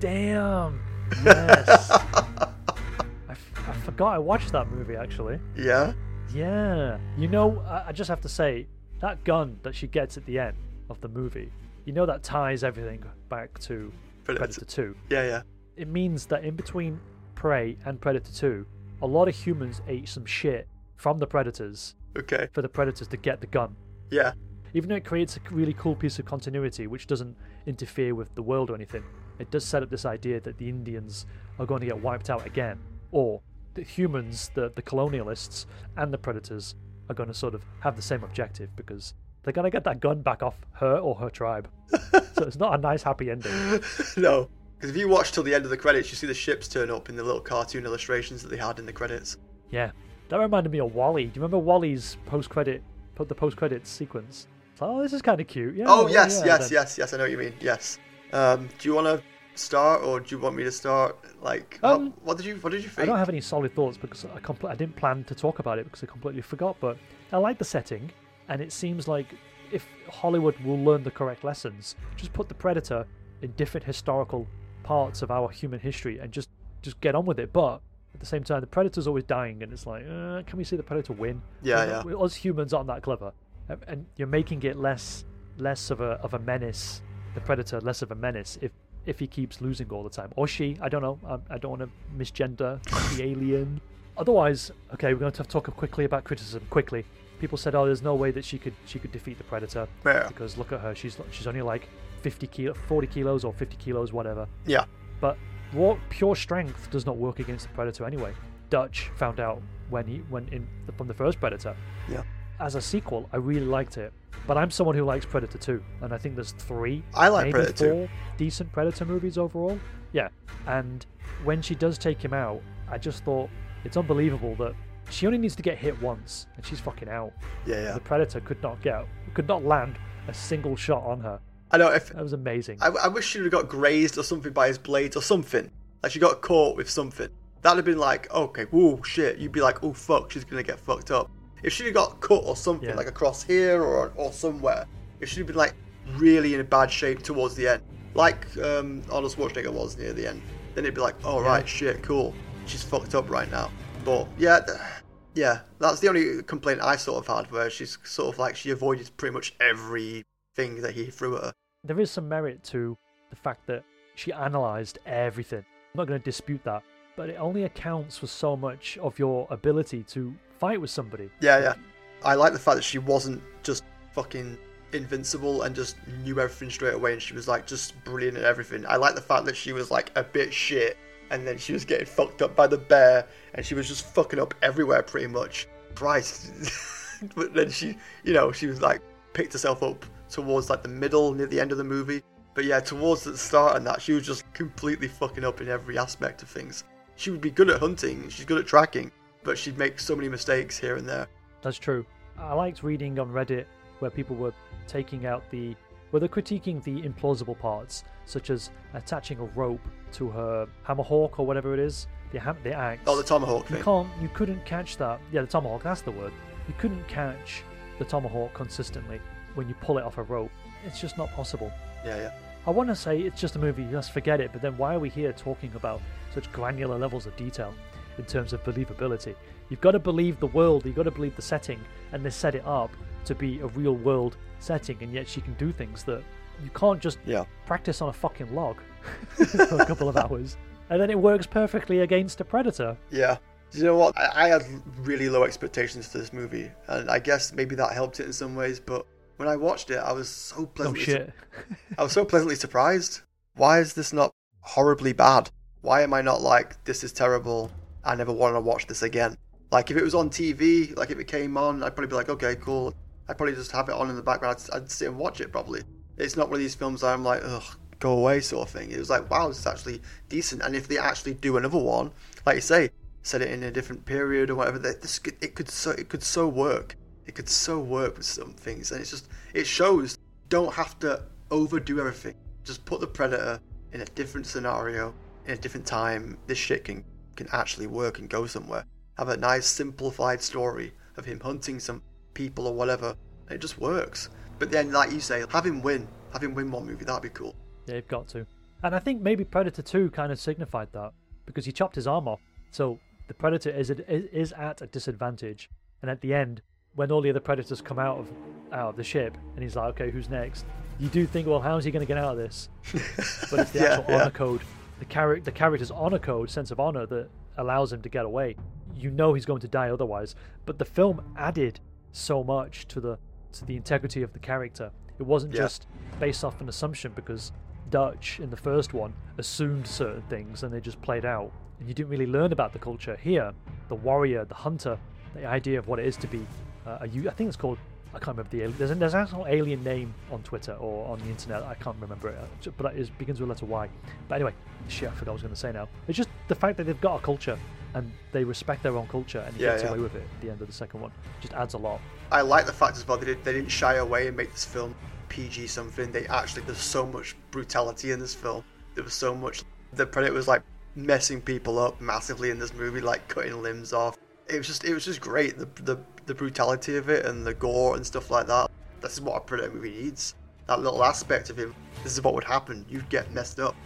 Damn. Yes. I forgot I watched that movie, actually. Yeah? Yeah. You know, I just have to say, that gun that she gets at the end of the movie, you know, that ties everything back to Predator 2. Yeah, yeah. It means that in between Prey and Predator 2, a lot of humans ate some shit from the Predators. Okay. For the Predators to get the gun. Yeah. Even though it creates a really cool piece of continuity, which doesn't interfere with the world or anything, it does set up this idea that the Indians are going to get wiped out again, or the humans, the colonialists, and the Predators are going to sort of have the same objective because they're going to get that gun back off her or her tribe. So it's not a nice happy ending. No, because if you watch till the end of the credits, you see the ships turn up in the little cartoon illustrations that they had in the credits. Yeah, that reminded me of WALL-E. Do you remember WALL-E's post-credits sequence? Oh, this is kind of cute. Yeah, oh, yes, I know what you mean, yes. Do you want to start, or do you want me to start? Like, what did you think? I don't have any solid thoughts because I didn't plan to talk about it because I completely forgot. But I like the setting, and it seems like if Hollywood will learn the correct lessons, just put the Predator in different historical parts of our human history and just get on with it. But at the same time, the Predator's always dying, and it's like, can we see the Predator win? Yeah, yeah. Us humans aren't that clever, and you're making it less of a menace. The Predator less of a menace if he keeps losing all the time, or she. I don't know. I don't want to misgender the alien. Otherwise, okay, we're going to have to talk quickly about criticism. Quickly, people said, "Oh, there's no way that she could defeat the Predator because look at her. She's only like 40 kilos, or 50 kilos, whatever." Yeah. But raw pure strength does not work against the Predator anyway. Dutch found out from the first Predator. Yeah. As a sequel, I really liked it, but I'm someone who likes Predator 2, and I think there's four decent Predator movies overall. Yeah, and when she does take him out, I just thought it's unbelievable that she only needs to get hit once, and she's fucking out. Yeah, yeah. The Predator could not land a single shot on her. I know. That was amazing. I wish she would have got grazed or something by his blades or something. Like she got caught with something. That'd have been like, okay, whoa, shit. You'd be like, oh fuck, she's gonna get fucked up. If she'd have got cut or something, like across here or somewhere, if she'd have been like really in a bad shape towards the end, like Arnold Schwarzenegger was near the end, then it'd be like, oh, right, shit, cool. She's fucked up right now. But yeah, that's the only complaint I sort of had, where she's sort of like she avoided pretty much everything that he threw at her. There is some merit to the fact that she analysed everything. I'm not going to dispute that, but it only accounts for so much of your ability to fight with somebody. Yeah, yeah. I like the fact that she wasn't just fucking invincible and just knew everything straight away, and she was like just brilliant at everything. I like the fact that she was like a bit shit, and then she was getting fucked up by the bear, and she was just fucking up everywhere pretty much. Christ. But then she, you know, she was like picked herself up towards like the middle, near the end of the movie. But yeah, towards the start and that, she was just completely fucking up in every aspect of things. She would be good at hunting, she's good at tracking, but she'd make so many mistakes here and there. That's true. I liked reading on Reddit where people were they're critiquing the implausible parts, such as attaching a rope to her hammerhawk or whatever it is, the axe. Oh, the tomahawk thing. You couldn't catch that. Yeah, the tomahawk, that's the word. You couldn't catch the tomahawk consistently when you pull it off a rope. It's just not possible. Yeah, yeah. I want to say it's just a movie, just forget it, but then why are we here talking about such granular levels of detail? In terms of believability, you've got to believe the world, you've got to believe the setting, and they set it up to be a real world setting, and yet she can do things that you can't just practice on a fucking log for a couple of hours, and then it works perfectly against a Predator. Yeah, you know what, I had really low expectations for this movie, and I guess maybe that helped it in some ways, but when I watched it, I was so pleasantly surprised. Why is this not horribly bad? Why am I not like, this is terrible, I never want to watch this again? Like, if it was on TV, like, if it came on, I'd probably be like, okay, cool. I'd probably just have it on in the background. I'd sit and watch it, probably. It's not one of these films that I'm like, ugh, go away sort of thing. It was like, wow, this is actually decent. And if they actually do another one, like you say, set it in a different period or whatever, it could so work. It could so work with some things. And it's just, it shows, don't have to overdo everything. Just put the Predator in a different scenario, in a different time. This shit can actually work and go somewhere. Have a nice simplified story of him hunting some people or whatever, and it just works. But then, like you say, have him win one movie. That'd be cool. Yeah, you've got to. And I think maybe Predator 2 kind of signified that, because he chopped his arm off, so the Predator is at a disadvantage. And at the end, when all the other Predators come out of the ship, and he's like, okay, who's next? You do think, well, how's he going to get out of this? But it's the actual honor code, the character's honor code, sense of honor, that allows him to get away. You know he's going to die otherwise. But the film added so much to the integrity of the character. It wasn't just based off an assumption, because Dutch in the first one assumed certain things and they just played out, and you didn't really learn about the culture. Here, the warrior, the hunter, the idea of what it is to be I think it's called, I can't remember the alien, there's an actual alien name on Twitter or on the internet, I can't remember it, but it begins with a letter Y. But anyway, shit, I forgot what I was going to say now. It's just the fact that they've got a culture and they respect their own culture, and he gets away with it at the end of the second one. Just adds a lot. I like the fact as well they didn't shy away and make this film PG something. They actually, there's so much brutality in this film. There was so much, the Predator was like messing people up massively in this movie, like cutting limbs off. It was just great, the brutality of it and the gore and stuff like that. This is what a Predator movie needs. That little aspect of him. This is what would happen. You'd get messed up.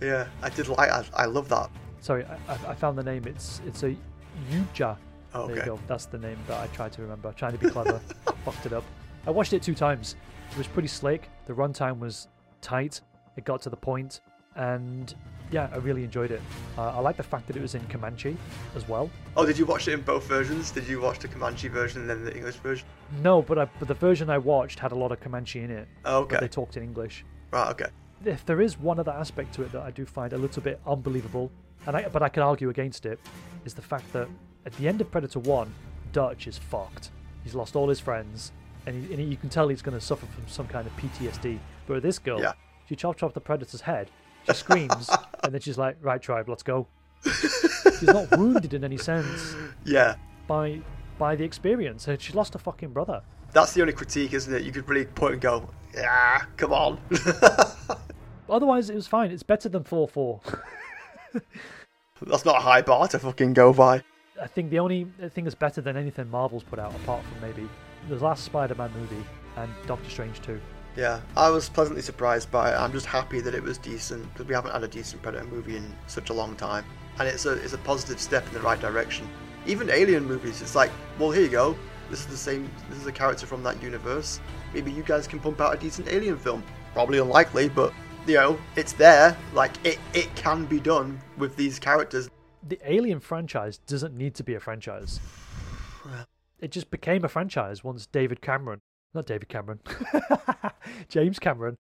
Yeah, I did like. I love that. Sorry, I found the name. It's a Yuja. Okay. There you go. That's the name that I tried to remember. Trying to be clever, fucked it up. I watched it 2 times. It was pretty slick. The runtime was tight. It got to the point, and yeah, I really enjoyed it. I like the fact that it was in Comanche as well. Oh, did you watch it in both versions? Did you watch the Comanche version and then the English version? No, but the version I watched had a lot of Comanche in it. Oh, okay. But they talked in English. Right. Okay. If there is one other aspect to it that I do find a little bit unbelievable, but I can argue against it, is the fact that at the end of Predator 1, Dutch is fucked. He's lost all his friends, and you can tell he's going to suffer from some kind of PTSD. But this girl, she chops off the Predator's head, she screams, and then she's like, right, tribe, let's go. She's not wounded in any sense by the experience. She lost her fucking brother. That's the only critique, isn't it? You could really point and go, yeah, come on. Otherwise, it was fine. It's better than 4-4. That's not a high bar to fucking go by. I think the only thing that's better than anything Marvel's put out, apart from maybe the last Spider-Man movie and Doctor Strange 2. Yeah, I was pleasantly surprised by it. I'm just happy that it was decent, because we haven't had a decent Predator movie in such a long time. And it's a positive step in the right direction. Even Alien movies, it's like, well, here you go. This is a character from that universe. Maybe you guys can pump out a decent Alien film. Probably unlikely, but you know, it's there. Like, it can be done with these characters. The Alien franchise doesn't need to be a franchise. It just became a franchise once James Cameron,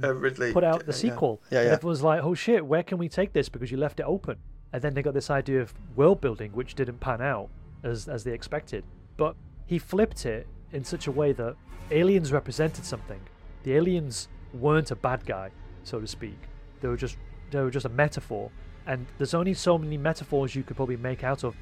Ridley, put out the sequel. Yeah. Yeah, yeah. And everyone's like, oh shit, where can we take this? Because you left it open. And then they got this idea of world building, which didn't pan out as they expected. But he flipped it in such a way that aliens represented something. The aliens weren't a bad guy, so to speak. They were just a metaphor, and there's only so many metaphors you could probably make out of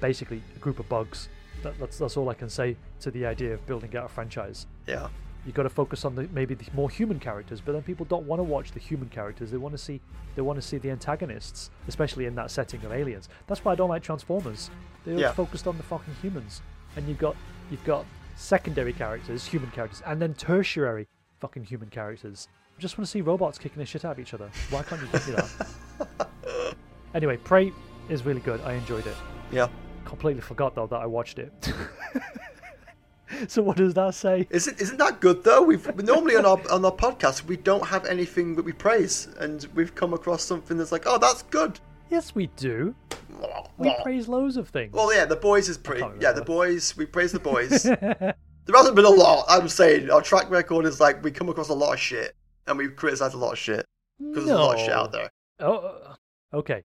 basically a group of bugs. That's all I can say to the idea of building out a franchise. Yeah, you got to focus on maybe the more human characters, but then people don't want to watch the human characters. They want to see the antagonists, especially in that setting of aliens. That's why I don't like Transformers. They're focused on the fucking humans, and you've got secondary characters, human characters, and then tertiary fucking human characters. I just want to see robots kicking the shit out of each other. Why can't you do that? Anyway, Prey is really good. I enjoyed it. Yeah. Completely forgot though that I watched it. So what does that say? Isn't that good though? We've normally on our podcast we don't have anything that we praise, and we've come across something that's like, oh, that's good. Yes, we do. We praise loads of things. Well, yeah, The Boys is pretty. Yeah, The Boys. We praise The Boys. There hasn't been a lot, I'm saying. Our track record is like, we come across a lot of shit, and we've criticised a lot of shit. Because there's a lot of shit out there. Oh, okay.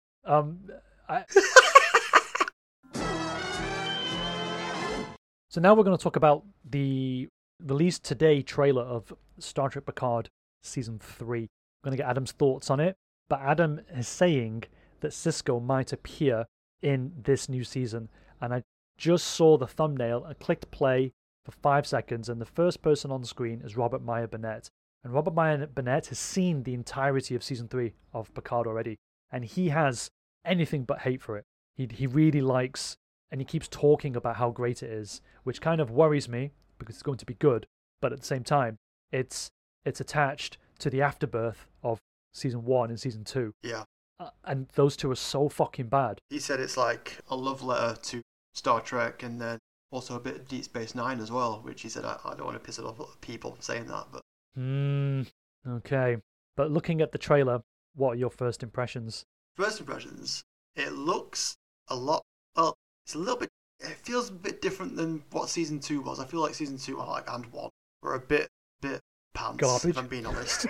So now we're going to talk about the released today trailer of Star Trek Picard Season 3. I'm going to get Adam's thoughts on it, but Adam is saying that Sisko might appear in this new season. And I just saw the thumbnail and clicked play for 5 seconds, and the first person on the screen is Robert Meyer Burnett. And Robert Meyer Burnett has seen the entirety of Season 3 of Picard already, and he has anything but hate for it. He really likes, and he keeps talking about how great it is, which kind of worries me, because it's going to be good, but at the same time, it's attached to the afterbirth of season 1 and season 2. Yeah. And those two are so fucking bad. He said it's like a love letter to Star Trek and then also a bit of Deep Space Nine as well, which he said, I don't want to piss it off at people saying that, but... Okay. But looking at the trailer, what are your first impressions? First impressions, it looks a lot... Well, it's a little bit... It feels a bit different than what Season 2 was. I feel like Season 2 and 1 were a bit pants, garbage, if I'm being honest.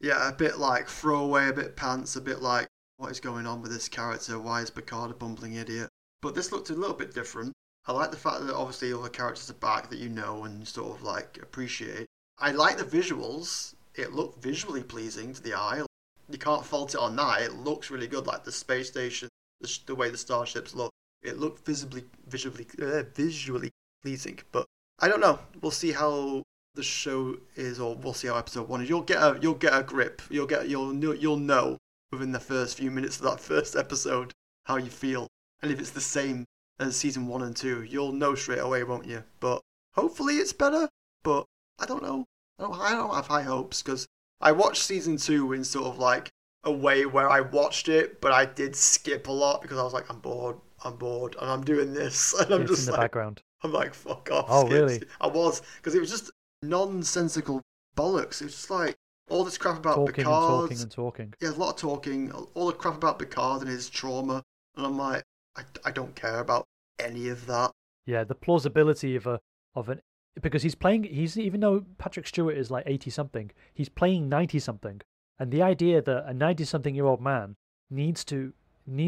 Yeah, a bit like throwaway, a bit pants, a bit like, what is going on with this character? Why is Picard a bumbling idiot? But this looked a little bit different. I like the fact that obviously all the characters are back that you know and sort of like appreciate. I like the visuals. It looked visually pleasing to the eye. You can't fault it on that. It looks really good, like the space station, the way the starships look. It looked visually pleasing, but I don't know. We'll see how the show is, or we'll see how episode 1 is. You'll get a grip. You'll know within the first few minutes of that first episode how you feel, and if it's the same as season 1 and 2, you'll know straight away, won't you? But hopefully it's better. But I don't know. I don't have high hopes because I watched season 2 in sort of like a way where I watched it, but I did skip a lot because I was like, I'm bored, and I'm doing this, and I'm just in the background. I'm like, fuck off. Oh, really? I was, because it was just nonsensical bollocks. It was just like all this crap about Picard. Talking. Yeah, a lot of talking. All the crap about Picard and his trauma, and I'm like, I don't care about any of that. Yeah, the plausibility of an because he's even though Patrick Stewart is like 80 something, he's playing 90 something, and the idea that a 90 something year old man needs to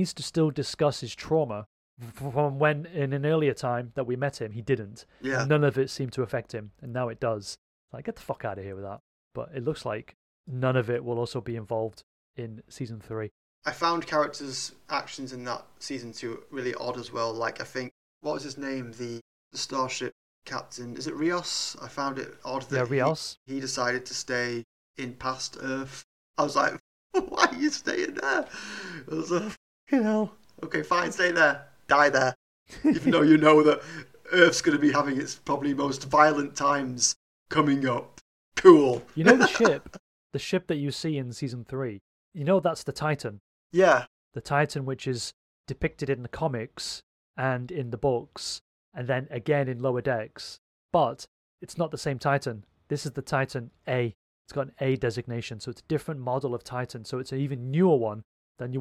still discuss his trauma from when in an earlier time that we met him, he didn't. Yeah. None of it seemed to affect him, and now it does. Like, get the fuck out of here with that. But it looks like none of it will also be involved in season 3. I found characters' actions in that season 2 really odd as well. Like, I think, what was his name? The starship captain. Is it Rios? I found it odd that Rios. He decided to stay in past Earth. I was like, why are you staying there? It was a... You know, okay, fine, stay there, die there. Even though you know that Earth's going to be having its probably most violent times coming up. Cool. You know the ship that you see in season 3. You know that's the Titan. Yeah. The Titan, which is depicted in the comics and in the books, and then again in Lower Decks. But it's not the same Titan. This is the Titan A. It's got an A designation, so it's a different model of Titan. So it's an even newer one. Than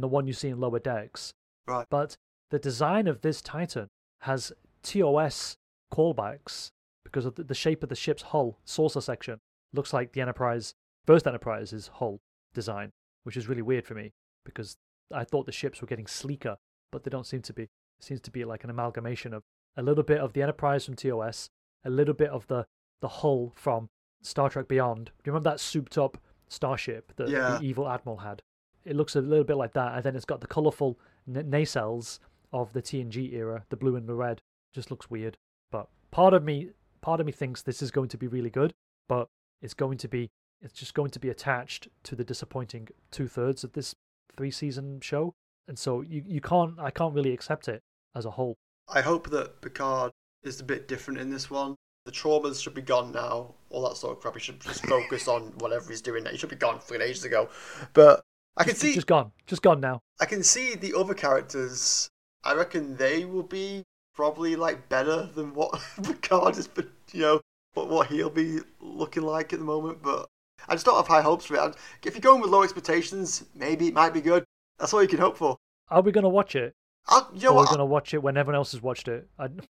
the one you see in Lower Decks. Right. But the design of this Titan has TOS callbacks because of the shape of the ship's hull, saucer section. Looks like the Enterprise, first Enterprise's hull design, which is really weird for me because I thought the ships were getting sleeker, but they don't seem to be. It seems to be like an amalgamation of a little bit of the Enterprise from TOS, a little bit of the hull from Star Trek Beyond. Do you remember that souped up starship that the evil Admiral had? It looks a little bit like that, and then it's got the colourful nacelles of the TNG era, the blue and the red. Just looks weird. But part of me thinks this is going to be really good, but it's just going to be attached to the disappointing 2/3 of this 3-season show, and so I can't really accept it as a whole. I hope that Picard is a bit different in this one. The traumas should be gone now, all that sort of crap. He should just focus on whatever he's doing now. He should be gone fucking ages ago, but. Just gone now. I can see the other characters. I reckon they will be probably like better than what Picard has been, you know, what he'll be looking like at the moment. But I just don't have high hopes for it. If you're going with low expectations, maybe it might be good. That's all you can hope for. Are we gonna watch it? We're gonna watch it when everyone else has watched it.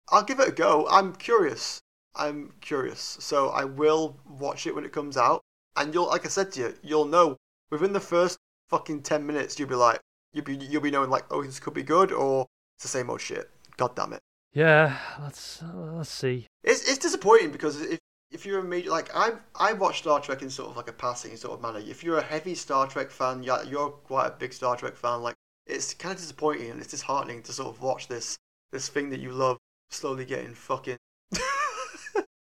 I'll give it a go. I'm curious. So I will watch it when it comes out. And like I said to you, you'll know within the first fucking 10 minutes, you'll be knowing like, oh, this could be good, or it's the same old shit. God damn it. Yeah, let's see. It's disappointing because if you're a major, like I watch Star Trek in sort of like a passing sort of manner. If you're a heavy Star Trek fan, you're quite a big Star Trek fan. Like it's kind of disappointing and it's disheartening to sort of watch this thing that you love slowly getting fucking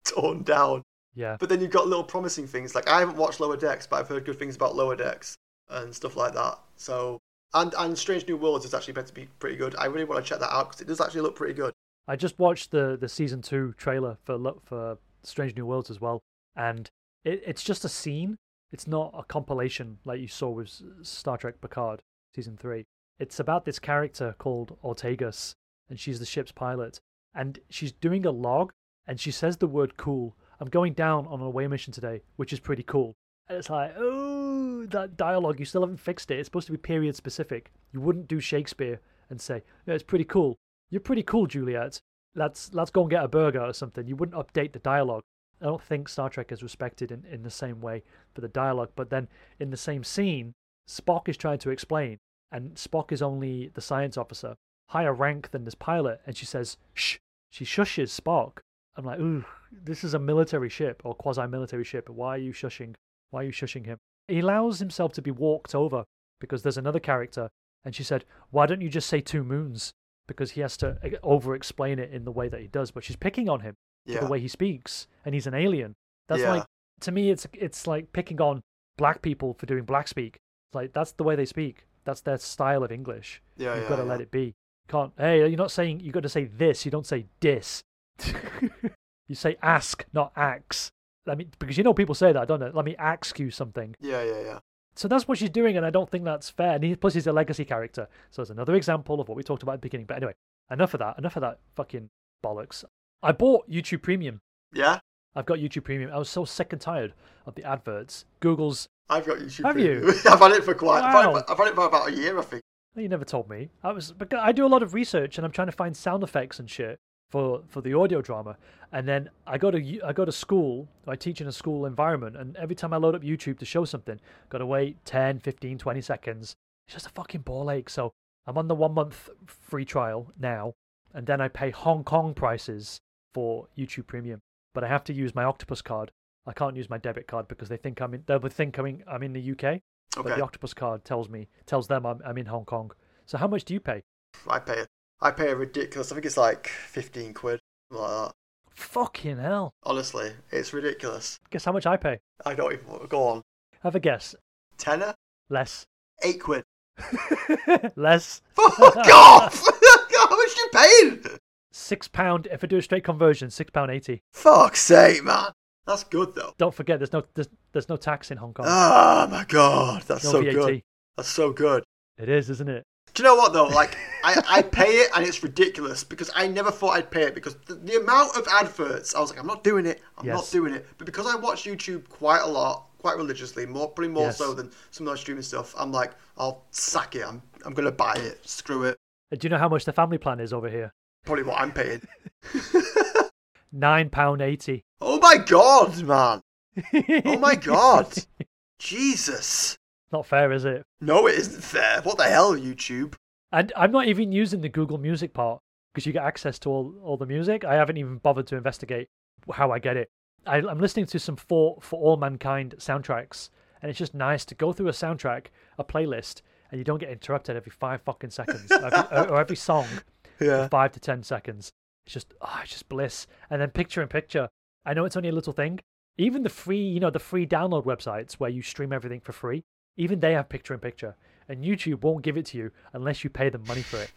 torn down. Yeah. But then you've got little promising things. Like I haven't watched Lower Decks, but I've heard good things about Lower Decks. And stuff like that. So, and Strange New Worlds is actually meant to be pretty good. I really want to check that out because it does actually look pretty good. I just watched the season 2 trailer for Strange New Worlds as well, and it's just a scene It's not a compilation like you saw with Star Trek Picard Season 3. It's about this character called Ortegas, and she's the ship's pilot. And she's doing a log, and she says the word cool. I'm going down on an away mission today, which is pretty cool. And it's like, oh, that dialogue, you still haven't fixed it. It's supposed to be period specific. You wouldn't do Shakespeare and say, no, it's pretty cool. You're pretty cool, Juliet. Let's go and get a burger or something. You wouldn't update the dialogue. I don't think Star Trek is respected in the same way for the dialogue. But then in the same scene, Spock is trying to explain. And Spock is only the science officer, higher rank than this pilot. And she says, shh. She shushes Spock. I'm like, ooh, this is a military ship or quasi-military ship. Why are you shushing? Why are you shushing him? He allows himself to be walked over because there's another character. And she said, why don't you just say two moons? Because he has to over-explain it in the way that he does. But she's picking on him for the way he speaks. And he's an alien. That's like, to me, it's like picking on black people for doing black speak. Like, that's the way they speak. That's their style of English. Yeah, You've got to let it be. Can't, hey, you're not saying, you've got to say this. You don't say dis. You say ask, not ax. Let me, because people say that, don't they? Let me ask you something. Yeah. So that's what she's doing, and I don't think that's fair. And plus, he's a legacy character. So it's another example of what we talked about at the beginning. But anyway, enough of that fucking bollocks. I bought YouTube Premium. Yeah? I've got YouTube Premium. I was so sick and tired of the adverts. Google's... I've got YouTube Premium. Have you? I've had it for quite... Wow. I've had it for about a year, I think. You never told me. I do a lot of research, and I'm trying to find sound effects and shit for the audio drama. And then I go to school. I teach in a school environment, and every time I load up YouTube to show something, got to wait 10, 15, 20 seconds. It's just a fucking ball ache. So I'm on the 1 month free trial now, and then I pay Hong Kong prices for YouTube Premium. But I have to use my Octopus card. I can't use my debit card because they would think I'm in the UK. Okay. But the Octopus card tells them I'm in Hong Kong. So how much do you pay? I pay a ridiculous, I think it's like 15 quid, something like that. Fucking hell. Honestly, it's ridiculous. Guess how much I pay? I don't even, go on. Have a guess. Tenner? Less. 8 quid. Less. Fuck off! How much are you paying? £6, if I do a straight conversion, £6.80. Fuck's sake, man. That's good, though. Don't forget, there's no tax in Hong Kong. Oh, my God. That's so good. That's so good. It is, isn't it? Do you know what, though? Like, I pay it, and it's ridiculous, because I never thought I'd pay it, because the amount of adverts, I was like, I'm not doing it. But because I watch YouTube quite a lot, quite religiously, probably more so than some of those streaming stuff, I'm like, I'll sack it. I'm going to buy it. Screw it. Do you know how much the family plan is over here? Probably what I'm paying. £9.80. Oh, my God, man. Oh, my God. Jesus. Not fair, is it? No, it isn't fair. What the hell, YouTube? And I'm not even using the Google Music part because you get access to all the music. I haven't even bothered to investigate how I get it. I'm listening to some For All Mankind soundtracks, and it's just nice to go through a soundtrack, a playlist, and you don't get interrupted every 5 fucking seconds or every song for 5 to 10 seconds. It's just bliss. And then picture-in-picture. I know it's only a little thing. Even the free, the free download websites where you stream everything for free, even they have picture-in-picture, and YouTube won't give it to you unless you pay them money for it.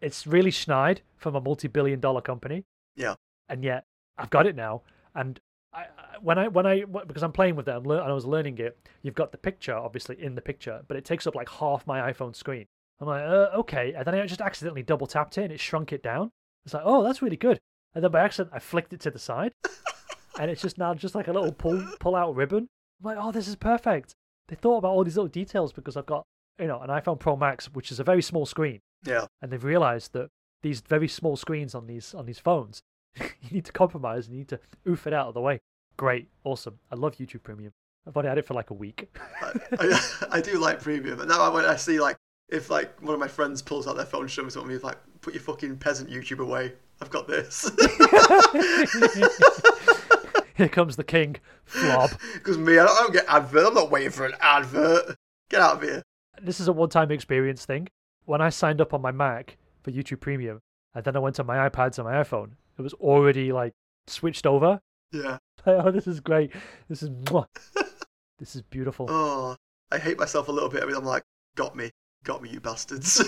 It's really schneid from a multi-billion-dollar company. Yeah. And yet, I've got it now, and because I'm playing with it, and I was learning it. You've got the picture, obviously, in the picture, but it takes up like half my iPhone screen. I'm like, okay, and then I just accidentally double tapped it, and it shrunk it down. It's like, oh, that's really good. And then by accident, I flicked it to the side, and it's just now just like a little pull-out ribbon. I'm like, oh, this is perfect. They thought about all these little details because I've got, an iPhone Pro Max, which is a very small screen. Yeah. And they've realized that these very small screens on these phones, you need to compromise, you need to oof it out of the way. Great. Awesome. I love YouTube Premium. I've only had it for like a week. I do like Premium. And now when I see like, if like one of my friends pulls out their phone and shows me something, he's like, put your fucking peasant YouTube away. I've got this. Here comes the king, Flob. Because I don't get advert. I'm not waiting for an advert. Get out of here. This is a one-time experience thing. When I signed up on my Mac for YouTube Premium, and then I went to my iPads and my iPhone, it was already like switched over. Yeah. Like, oh, this is great. This is mwah. This is beautiful. Oh, I hate myself a little bit. I mean, I'm like, got me, you bastards.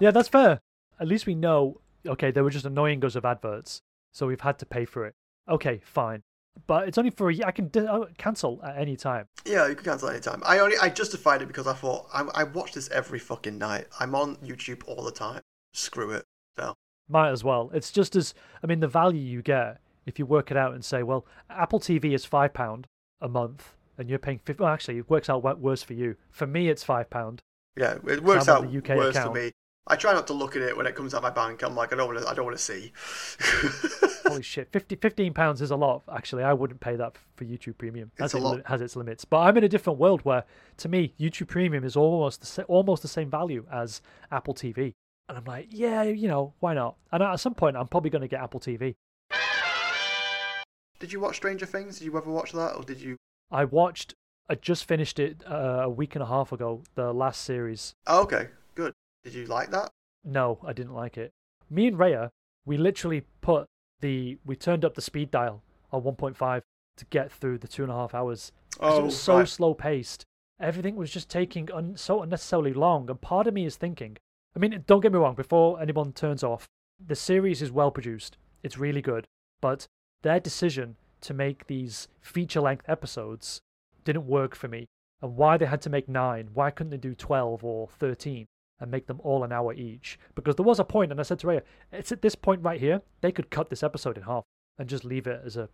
Yeah, that's fair. At least we know. Okay, they were just annoying us of adverts, so we've had to pay for it. Okay, fine. But it's only for a year. I can cancel at any time. Yeah, you can cancel at any time. I justified it because I thought, I watch this every fucking night. I'm on YouTube all the time. Screw it. So. Might as well. It's just as, I mean, the value you get if you work it out and say, well, Apple TV is £5 a month and you're paying £50. Well, actually, it works out worse for you. For me, it's £5. Yeah, it works out the UK worse account. For me. I try not to look at it when it comes out of my bank. I'm like, I don't want to see. Holy shit, £15 is a lot. Actually, I wouldn't pay that for YouTube Premium. It has its limits. But I'm in a different world where, to me, YouTube Premium is almost the same value as Apple TV. And I'm like, yeah, you know, why not? And at some point, I'm probably going to get Apple TV. Did you watch Stranger Things? Did you ever watch that, or did you? I just finished it a week and a half ago. The last series. Oh, okay. Did you like that? No, I didn't like it. Me and Raya, we literally we turned up the speed dial on 1.5 to get through the 2.5 hours. Oh, it was so slow paced. Everything was just taking so unnecessarily long. And part of me is thinking, I mean, don't get me wrong, before anyone turns off, the series is well produced. It's really good. But their decision to make these feature-length episodes didn't work for me. And why they had to make 9, why couldn't they do 12 or 13? And make them all an hour each. Because there was a point, and I said to Raya, it's at this point right here, they could cut this episode in half and just leave it as to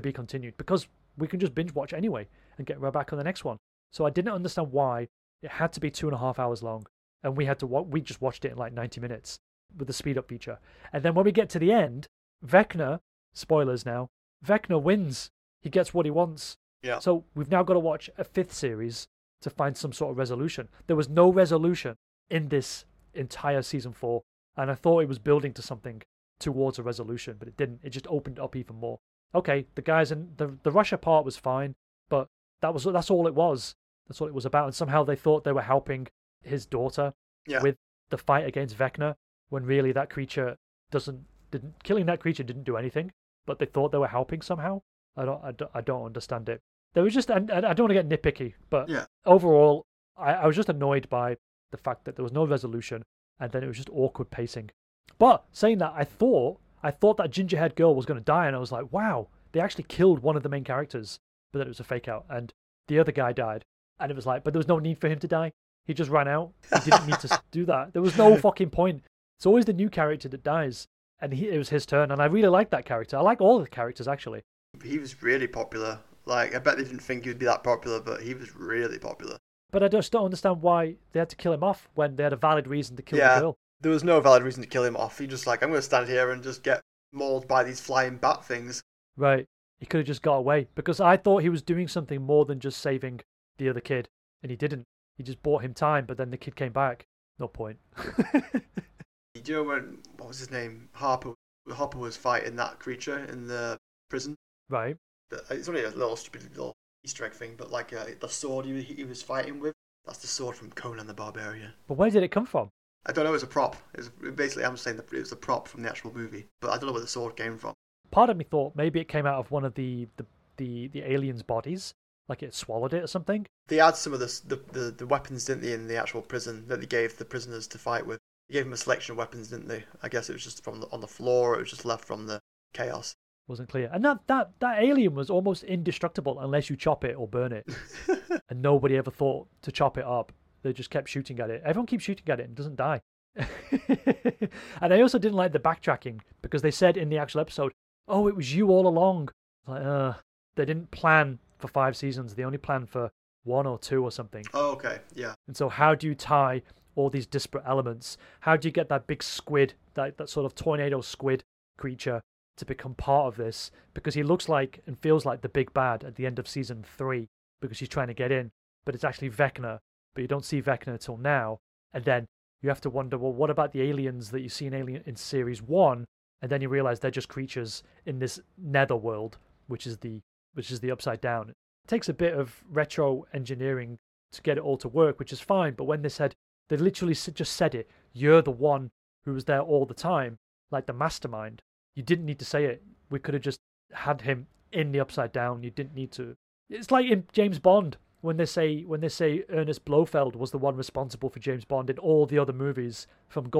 be continued, because we can just binge watch anyway and get right back on the next one. So I didn't understand why it had to be 2.5 hours long, and we just watched it in like 90 minutes with the speed up feature. And then when we get to the end, Vecna, spoilers now, Vecna wins. He gets what he wants. Yeah. So we've now got to watch a 5th series to find some sort of resolution. There was no resolution in this entire season 4, and I thought it was building to something towards a resolution, but it didn't. It just opened up even more. Okay, the guys in the Russia part was fine, but that's all it was. That's all it was about. And somehow they thought they were helping his daughter with the fight against Vecna, when really that creature killing that creature didn't do anything, but they thought they were helping somehow. I don't understand it. There was just, and I don't want to get nitpicky, but overall, I was just annoyed by the fact that there was no resolution, and then it was just awkward pacing. But saying that, I thought that gingerhead girl was going to die, and I was like, wow, they actually killed one of the main characters. But then it was a fake out, and the other guy died, and it was like, but there was no need for him to die. He just ran out. He didn't need to do that. There was no fucking point. It's always the new character that dies, and it was his turn, and I really liked that character. I like all the characters, actually. He was really popular. Like, I bet they didn't think he would be that popular, but he was really popular. But I just don't understand why they had to kill him off when they had a valid reason to kill the girl. There was no valid reason to kill him off. He just like, I'm going to stand here and just get mauled by these flying bat things. Right. He could have just got away, because I thought he was doing something more than just saving the other kid, and he didn't. He just bought him time, but then the kid came back. No point. Do you know when, what was his name? Harper was fighting that creature in the prison. Right. It's only a little stupid little Easter egg thing, but like the sword he was fighting with, that's the sword from Conan the Barbarian. But where did it come from? I don't know, it was a prop. I'm saying that it was a prop from the actual movie, but I don't know where the sword came from. Part of me thought maybe it came out of one of the aliens' bodies, like it swallowed it or something. They had some of the weapons, didn't they, in the actual prison that they gave the prisoners to fight with. They gave them a selection of weapons, didn't they? I guess it was just from on the floor, it was just left from the chaos. Wasn't clear. And that alien was almost indestructible unless you chop it or burn it. And nobody ever thought to chop it up. They just kept shooting at it. Everyone keeps shooting at it and doesn't die. And I also didn't like the backtracking, because they said in the actual episode, oh, it was you all along. Like, they didn't plan for 5 seasons. They only planned for 1 or 2 or something. Oh, okay. Yeah. And so how do you tie all these disparate elements? How do you get that big squid, that sort of tornado squid creature, to become part of this, because he looks like and feels like the big bad at the end of season 3, because he's trying to get in, but it's actually Vecna, but you don't see Vecna till now. And then you have to wonder, well, what about the aliens that you see in series 1? And then you realize they're just creatures in this netherworld, which is the upside down. It takes a bit of retro engineering to get it all to work, which is fine. But when they literally just said it, you're the one who was there all the time, like the mastermind. You didn't need to say it. We could have just had him in the upside down. You didn't need to. It's like in James Bond, when they say Ernest Blofeld was the one responsible for James Bond in all the other movies from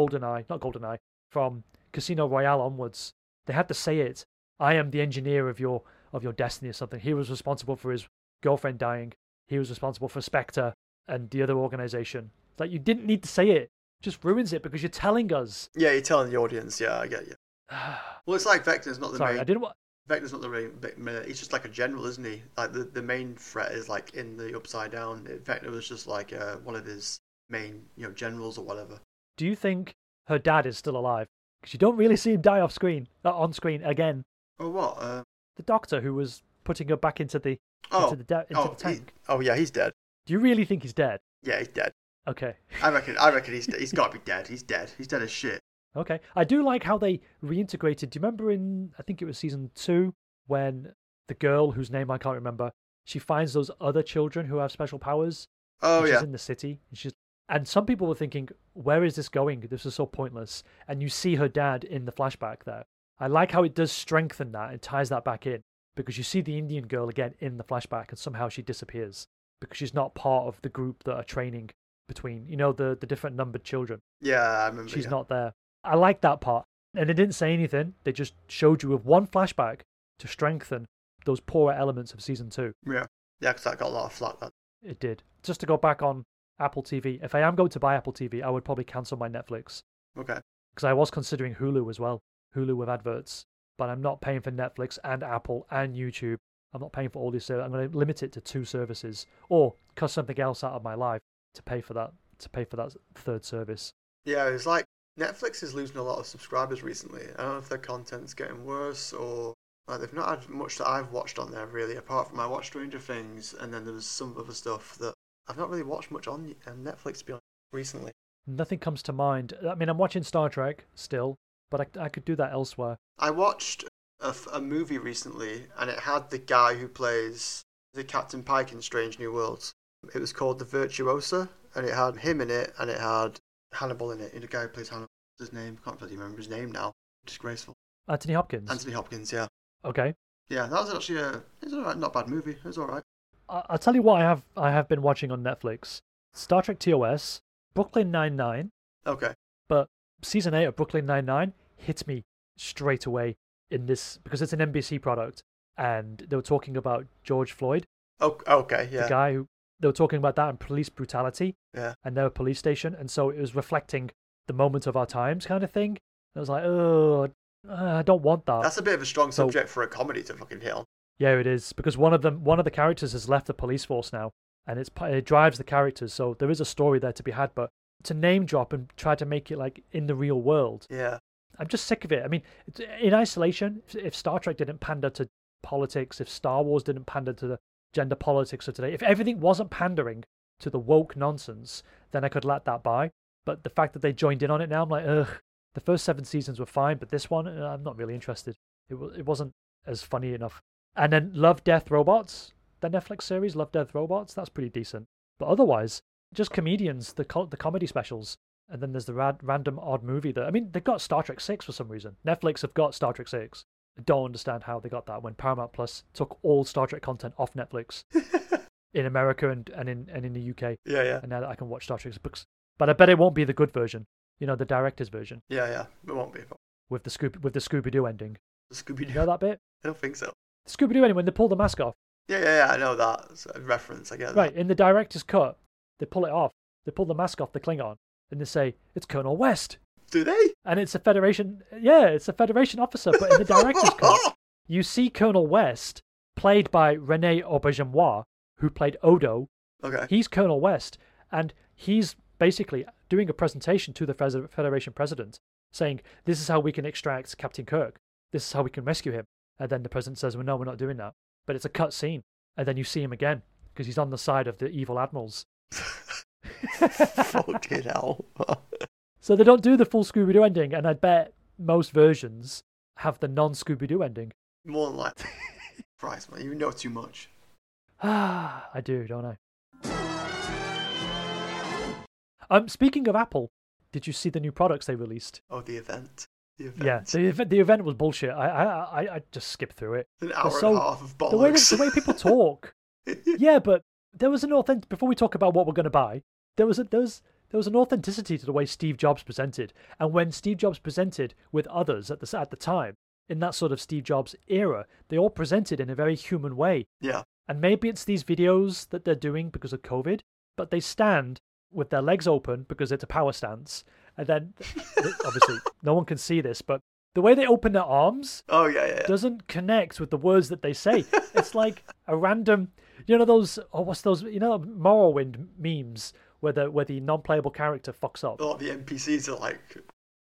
Casino Royale onwards. They had to say it. I am the engineer of your of your destiny or something. He was responsible for his girlfriend dying. He was responsible for Spectre and the other organization. It's like, you didn't need to say it. Just ruins it because you're telling us. Yeah, you're telling the audience. Yeah, I get you. Well, it's like Vecna's not the main. I didn't want. Vecna's not the main. He's just like a general, isn't he? Like the main threat is like in the Upside Down. Vecna was just like one of his main, generals or whatever. Do you think her dad is still alive? Because you don't really see him die on screen again. Oh, what? The doctor who was putting her back into the into the tank. Yeah, he's dead. Do you really think he's dead? Yeah, he's dead. Okay. I reckon he's got to be dead. He's dead. He's dead as shit. Okay. I do like how they reintegrated. Do you remember in, I think it was season 2, when the girl, whose name I can't remember, she finds those other children who have special powers. Oh, yeah. She's in the city. And some people were thinking, where is this going? This is so pointless. And you see her dad in the flashback there. I like how it does strengthen that and ties that back in, because you see the Indian girl again in the flashback and somehow she disappears because she's not part of the group that are training between, the different numbered children. Yeah, I remember. She's not there. I like that part. And they didn't say anything. They just showed you with one flashback to strengthen those poorer elements of season 2. Yeah. Yeah, because that got a lot of flack then. It did. Just to go back on Apple TV, if I am going to buy Apple TV, I would probably cancel my Netflix. Okay. Because I was considering Hulu as well. Hulu with adverts. But I'm not paying for Netflix and Apple and YouTube. I'm not paying for all these services. I'm going to limit it to 2 services or cut something else out of my life to pay for that third service. Yeah, it's like Netflix is losing a lot of subscribers recently. I don't know if their content's getting worse or they've not had much that I've watched on there really, apart from I watched Stranger Things, and then there was some other stuff that I've not really watched much on Netflix, to be honest, recently. Nothing comes to mind. I mean, I'm watching Star Trek still, but I could do that elsewhere. I watched a movie recently, and it had the guy who plays the Captain Pike in Strange New Worlds. It was called The Virtuosa, and it had him in it, and it had Hannibal in it. The guy who plays Hannibal, what's his name? I can't really remember his name now. Disgraceful. Anthony Hopkins? Anthony Hopkins, yeah. Okay. Yeah, that was actually it was all right, not a bad movie. It was all right. I'll tell you what I have been watching on Netflix. Star Trek TOS, Brooklyn Nine-Nine. Okay. But Season 8 of Brooklyn Nine-Nine hit me straight away in this, because it's an NBC product, and they were talking about George Floyd. Oh, okay, yeah. The guy who... They were talking about that and police brutality, yeah, and their police station, and so it was reflecting the moment of our times kind of thing. And I was like, I don't want that. That's a bit of a strong subject for a comedy to fucking hit on. Yeah, it is, because one of the characters has left the police force now, and it drives the characters, so there is a story there to be had, but to name drop and try to make it like in the real world. Yeah. I'm just sick of it. I mean, in isolation, if Star Trek didn't pander to politics, if Star Wars didn't pander to the gender politics of today, if everything wasn't pandering to the woke nonsense, then I could let that by. But the fact that they joined in on it now, I'm like, ugh. The first 7 seasons were fine, but this one, I'm not really interested. It wasn't as funny enough. And then Love, Death, Robots, the Netflix series, Love, Death, Robots, that's pretty decent. But otherwise, just comedians, the comedy specials, and then there's the random odd movie that, I mean, they've got Star Trek 6 for some reason. Netflix have got Star Trek 6. I don't understand how they got that when Paramount Plus took all Star Trek content off Netflix in America and in the UK. Yeah, yeah. And now that I can watch Star Trek books. But I bet it won't be the good version, the director's version. Yeah, yeah, it won't be. With the Scooby-Doo ending. The Scooby-Doo. You know that bit? I don't think so. The Scooby-Doo ending, when they pull the mask off. Yeah, yeah, yeah, I know that. It's a reference, I get that. Right, in the director's cut, they pull it off. They pull the mask off the Klingon, and they say, it's Colonel West. Do they? And it's a Federation... Yeah, it's a Federation officer, but in the director's cut, you see Colonel West, played by René Auberjonois, who played Odo. Okay. He's Colonel West, and he's basically doing a presentation to the Federation president, saying, this is how we can extract Captain Kirk. This is how we can rescue him. And then the president says, well, no, we're not doing that. But it's a cut scene. And then you see him again, because he's on the side of the evil admirals. Fucking hell. So they don't do the full Scooby-Doo ending, and I bet most versions have the non-Scooby-Doo ending. More than likely. Christ, man, you know too much. I do, don't I? Speaking of Apple, did you see the new products they released? Oh, the event. The event. Yeah, the event was bullshit. I just skipped through it. An hour and a half of bollocks. The way people talk. Yeah, but there was an authentic... Before we talk about what we're going to buy, there was an authenticity to the way Steve Jobs presented. And when Steve Jobs presented with others at the time, in that sort of Steve Jobs era. They all presented in a very human way. Yeah. And maybe it's these videos that they're doing because of COVID, but they stand with their legs open because it's a power stance. And then, obviously, no one can see this, but the way they open their arms doesn't connect with the words that they say. It's like a random, you know, those, oh, what's those, you know, Morrowind memes where the non-playable character fucks up. A lot of the NPCs are like,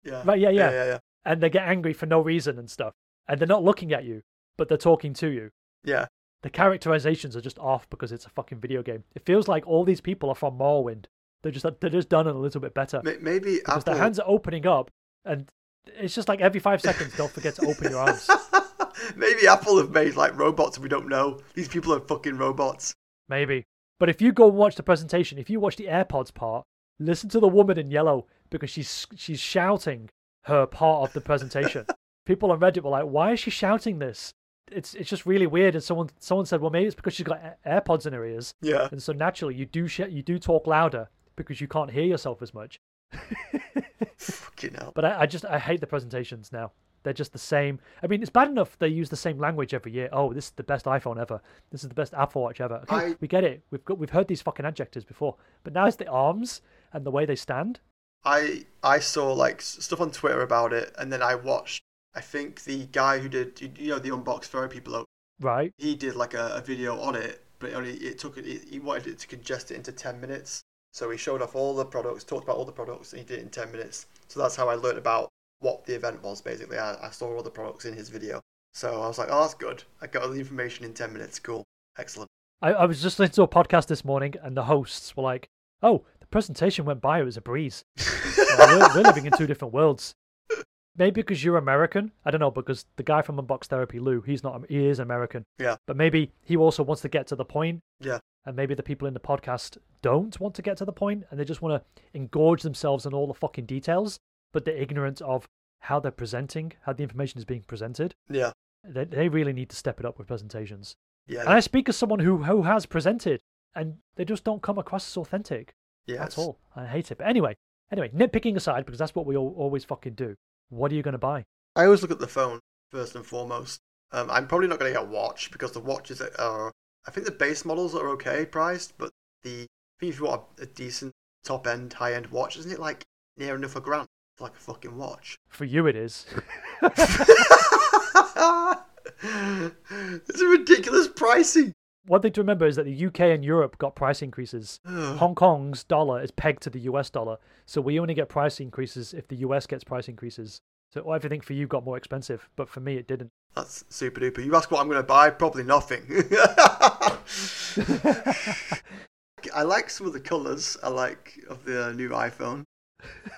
yeah. Right, yeah. And they get angry for no reason and stuff. And they're not looking at you, but they're talking to you. Yeah. The characterizations are just off because it's a fucking video game. It feels like all these people are from Morrowind. They're just done it a little bit better. Maybe because Apple... their hands are opening up and... It's just like every 5 seconds, don't forget to open your arms. Maybe Apple have made like robots we don't know. These people are fucking robots. Maybe. But if you go and watch the presentation, if you watch the AirPods part, listen to the woman in yellow because she's shouting her part of the presentation. People on Reddit were like, why is she shouting this? It's just really weird. And someone said, well, maybe it's because she's got AirPods in her ears. Yeah. And so naturally you do talk louder because you can't hear yourself as much. Fucking hell. But I hate the presentations now. They're just the same. I mean, it's bad enough they use the same language every year. Oh, this is the best iPhone ever. This is the best Apple Watch ever. Okay, we get it. We've heard these fucking adjectives before. But now it's the arms and the way they stand. I saw like stuff on Twitter about it, and then I watched. I think the guy who did, you know, the Unbox Therapy bloke. Right. He did like a video on it, but he wanted it to congest it into 10 minutes. So he showed off all the products, talked about all the products, and he did it in 10 minutes. So that's how I learned about what the event was, basically. I saw all the products in his video. So I was like, oh, that's good. I got all the information in 10 minutes. Cool. Excellent. I was just listening to a podcast this morning, and the hosts were like, oh, the presentation went by. It was a breeze. We're living in two different worlds. Maybe because you're American. I don't know, because the guy from Unbox Therapy, Lou, he is American. Yeah. But maybe he also wants to get to the point. Yeah. And maybe the people in the podcast don't want to get to the point and they just want to engorge themselves in all the fucking details, but they're ignorant of how they're presenting, how the information is being presented. Yeah. They really need to step it up with presentations. Yeah. And I speak as someone who has presented and they just don't come across as authentic. Yes. At all. I hate it. But anyway, nitpicking aside, because that's what we always fucking do. What are you going to buy? I always look at the phone first and foremost. I'm probably not going to get a watch because the watches are... I think the base models are okay priced, but I think if you want a decent top-end, high-end watch, isn't it like near enough a grand for like a fucking watch? For you it is. It's a ridiculous pricing. One thing to remember is that the UK and Europe got price increases. Hong Kong's dollar is pegged to the US dollar, so we only get price increases if the US gets price increases. So everything for you got more expensive, but for me it didn't. That's super duper. You ask what I'm going to buy, probably nothing. I like some of the colours I like of the new iPhone.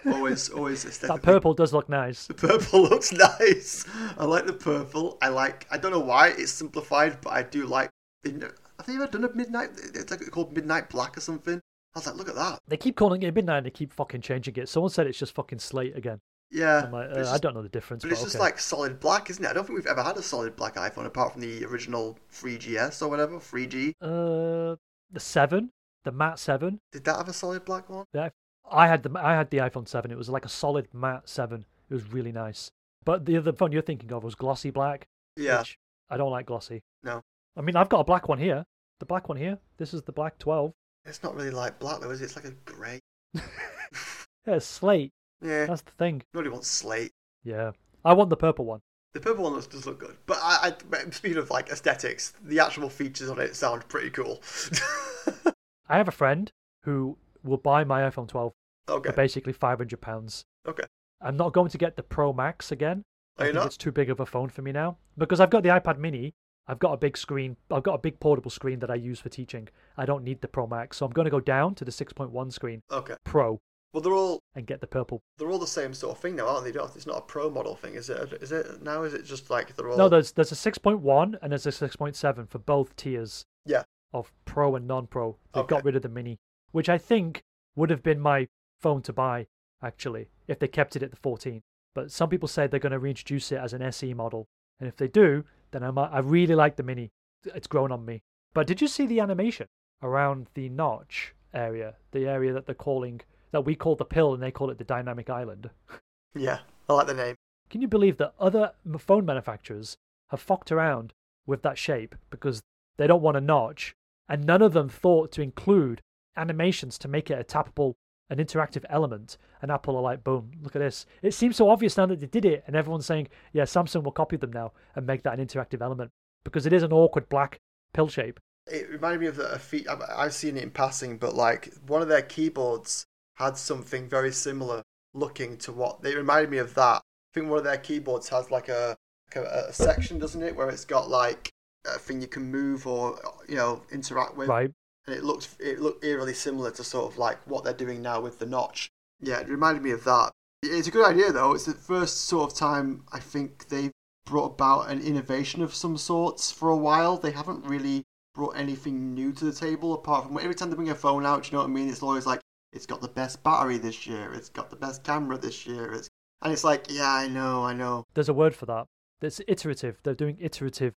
Always aesthetically. That purple does look nice. The purple looks nice. I like the purple. I don't know why it's simplified, but I do like. Have they ever done a midnight? It's like called Midnight Black or something. I was like, look at that. They keep calling it midnight and they keep fucking changing it. Someone said it's just fucking slate again. Yeah. Like, I don't know the difference. But it's just okay. Like solid black, isn't it? I don't think we've ever had a solid black iPhone apart from the original 3GS or whatever, 3G. The 7, the matte 7. Did that have a solid black one? Yeah. I had the iPhone 7. It was like a solid matte 7. It was really nice. But the other phone you're thinking of was glossy black. Yeah. Which I don't like glossy. No. I mean, I've got a black one here. The black one here. This is the black 12. It's not really like black though, is it? It's like a grey. Yeah, it's slate. Yeah. That's the thing. Nobody wants slate. Yeah. I want the purple one. The purple one does look good. But speaking of like aesthetics, the actual features on it sound pretty cool. I have a friend who will buy my iPhone 12 for basically £500. Okay. I'm not going to get the Pro Max again. Are you not? It's too big of a phone for me now. Because I've got the iPad mini, I've got a big screen, I've got a big portable screen that I use for teaching. I don't need the Pro Max. So I'm going to go down to the 6.1 screen. Okay. Pro. Well, get the purple. They're all the same sort of thing now, aren't they? It's not a pro model thing, is it? Is it now? Is it just like they're all? No, there's a 6.1 and there's a 6.7 for both tiers. Yeah. Of pro and non-pro, they've got rid of the mini, which I think would have been my phone to buy actually if they kept it at the 14. But some people say they're going to reintroduce it as an SE model, and if they do, then I really like the mini. It's grown on me. But did you see the animation around the notch area, the area that we call the pill and they call it the dynamic island? Yeah, I like the name. Can you believe that other phone manufacturers have fucked around with that shape because they don't want a notch, and none of them thought to include animations to make it a tappable and interactive element, and Apple are like, boom, look at this. It seems so obvious now that they did it, and everyone's saying, yeah, Samsung will copy them now and make that an interactive element, because it is an awkward black pill shape. It reminded me of a feature, I've seen it in passing, but like one of their keyboards had something very similar looking to what, it reminded me of that. I think one of their keyboards has like a section, doesn't it, where it's got like a thing you can move or, you know, interact with. Right. And it looked eerily similar to sort of like what they're doing now with the notch. Yeah, it reminded me of that. It's a good idea though. It's the first sort of time I think they've brought about an innovation of some sorts for a while. They haven't really brought anything new to the table apart from every time they bring a phone out, do you know what I mean? It's always like, it's got the best battery this year. It's got the best camera this year. And it's like, yeah, I know. There's a word for that. It's iterative. They're doing iterative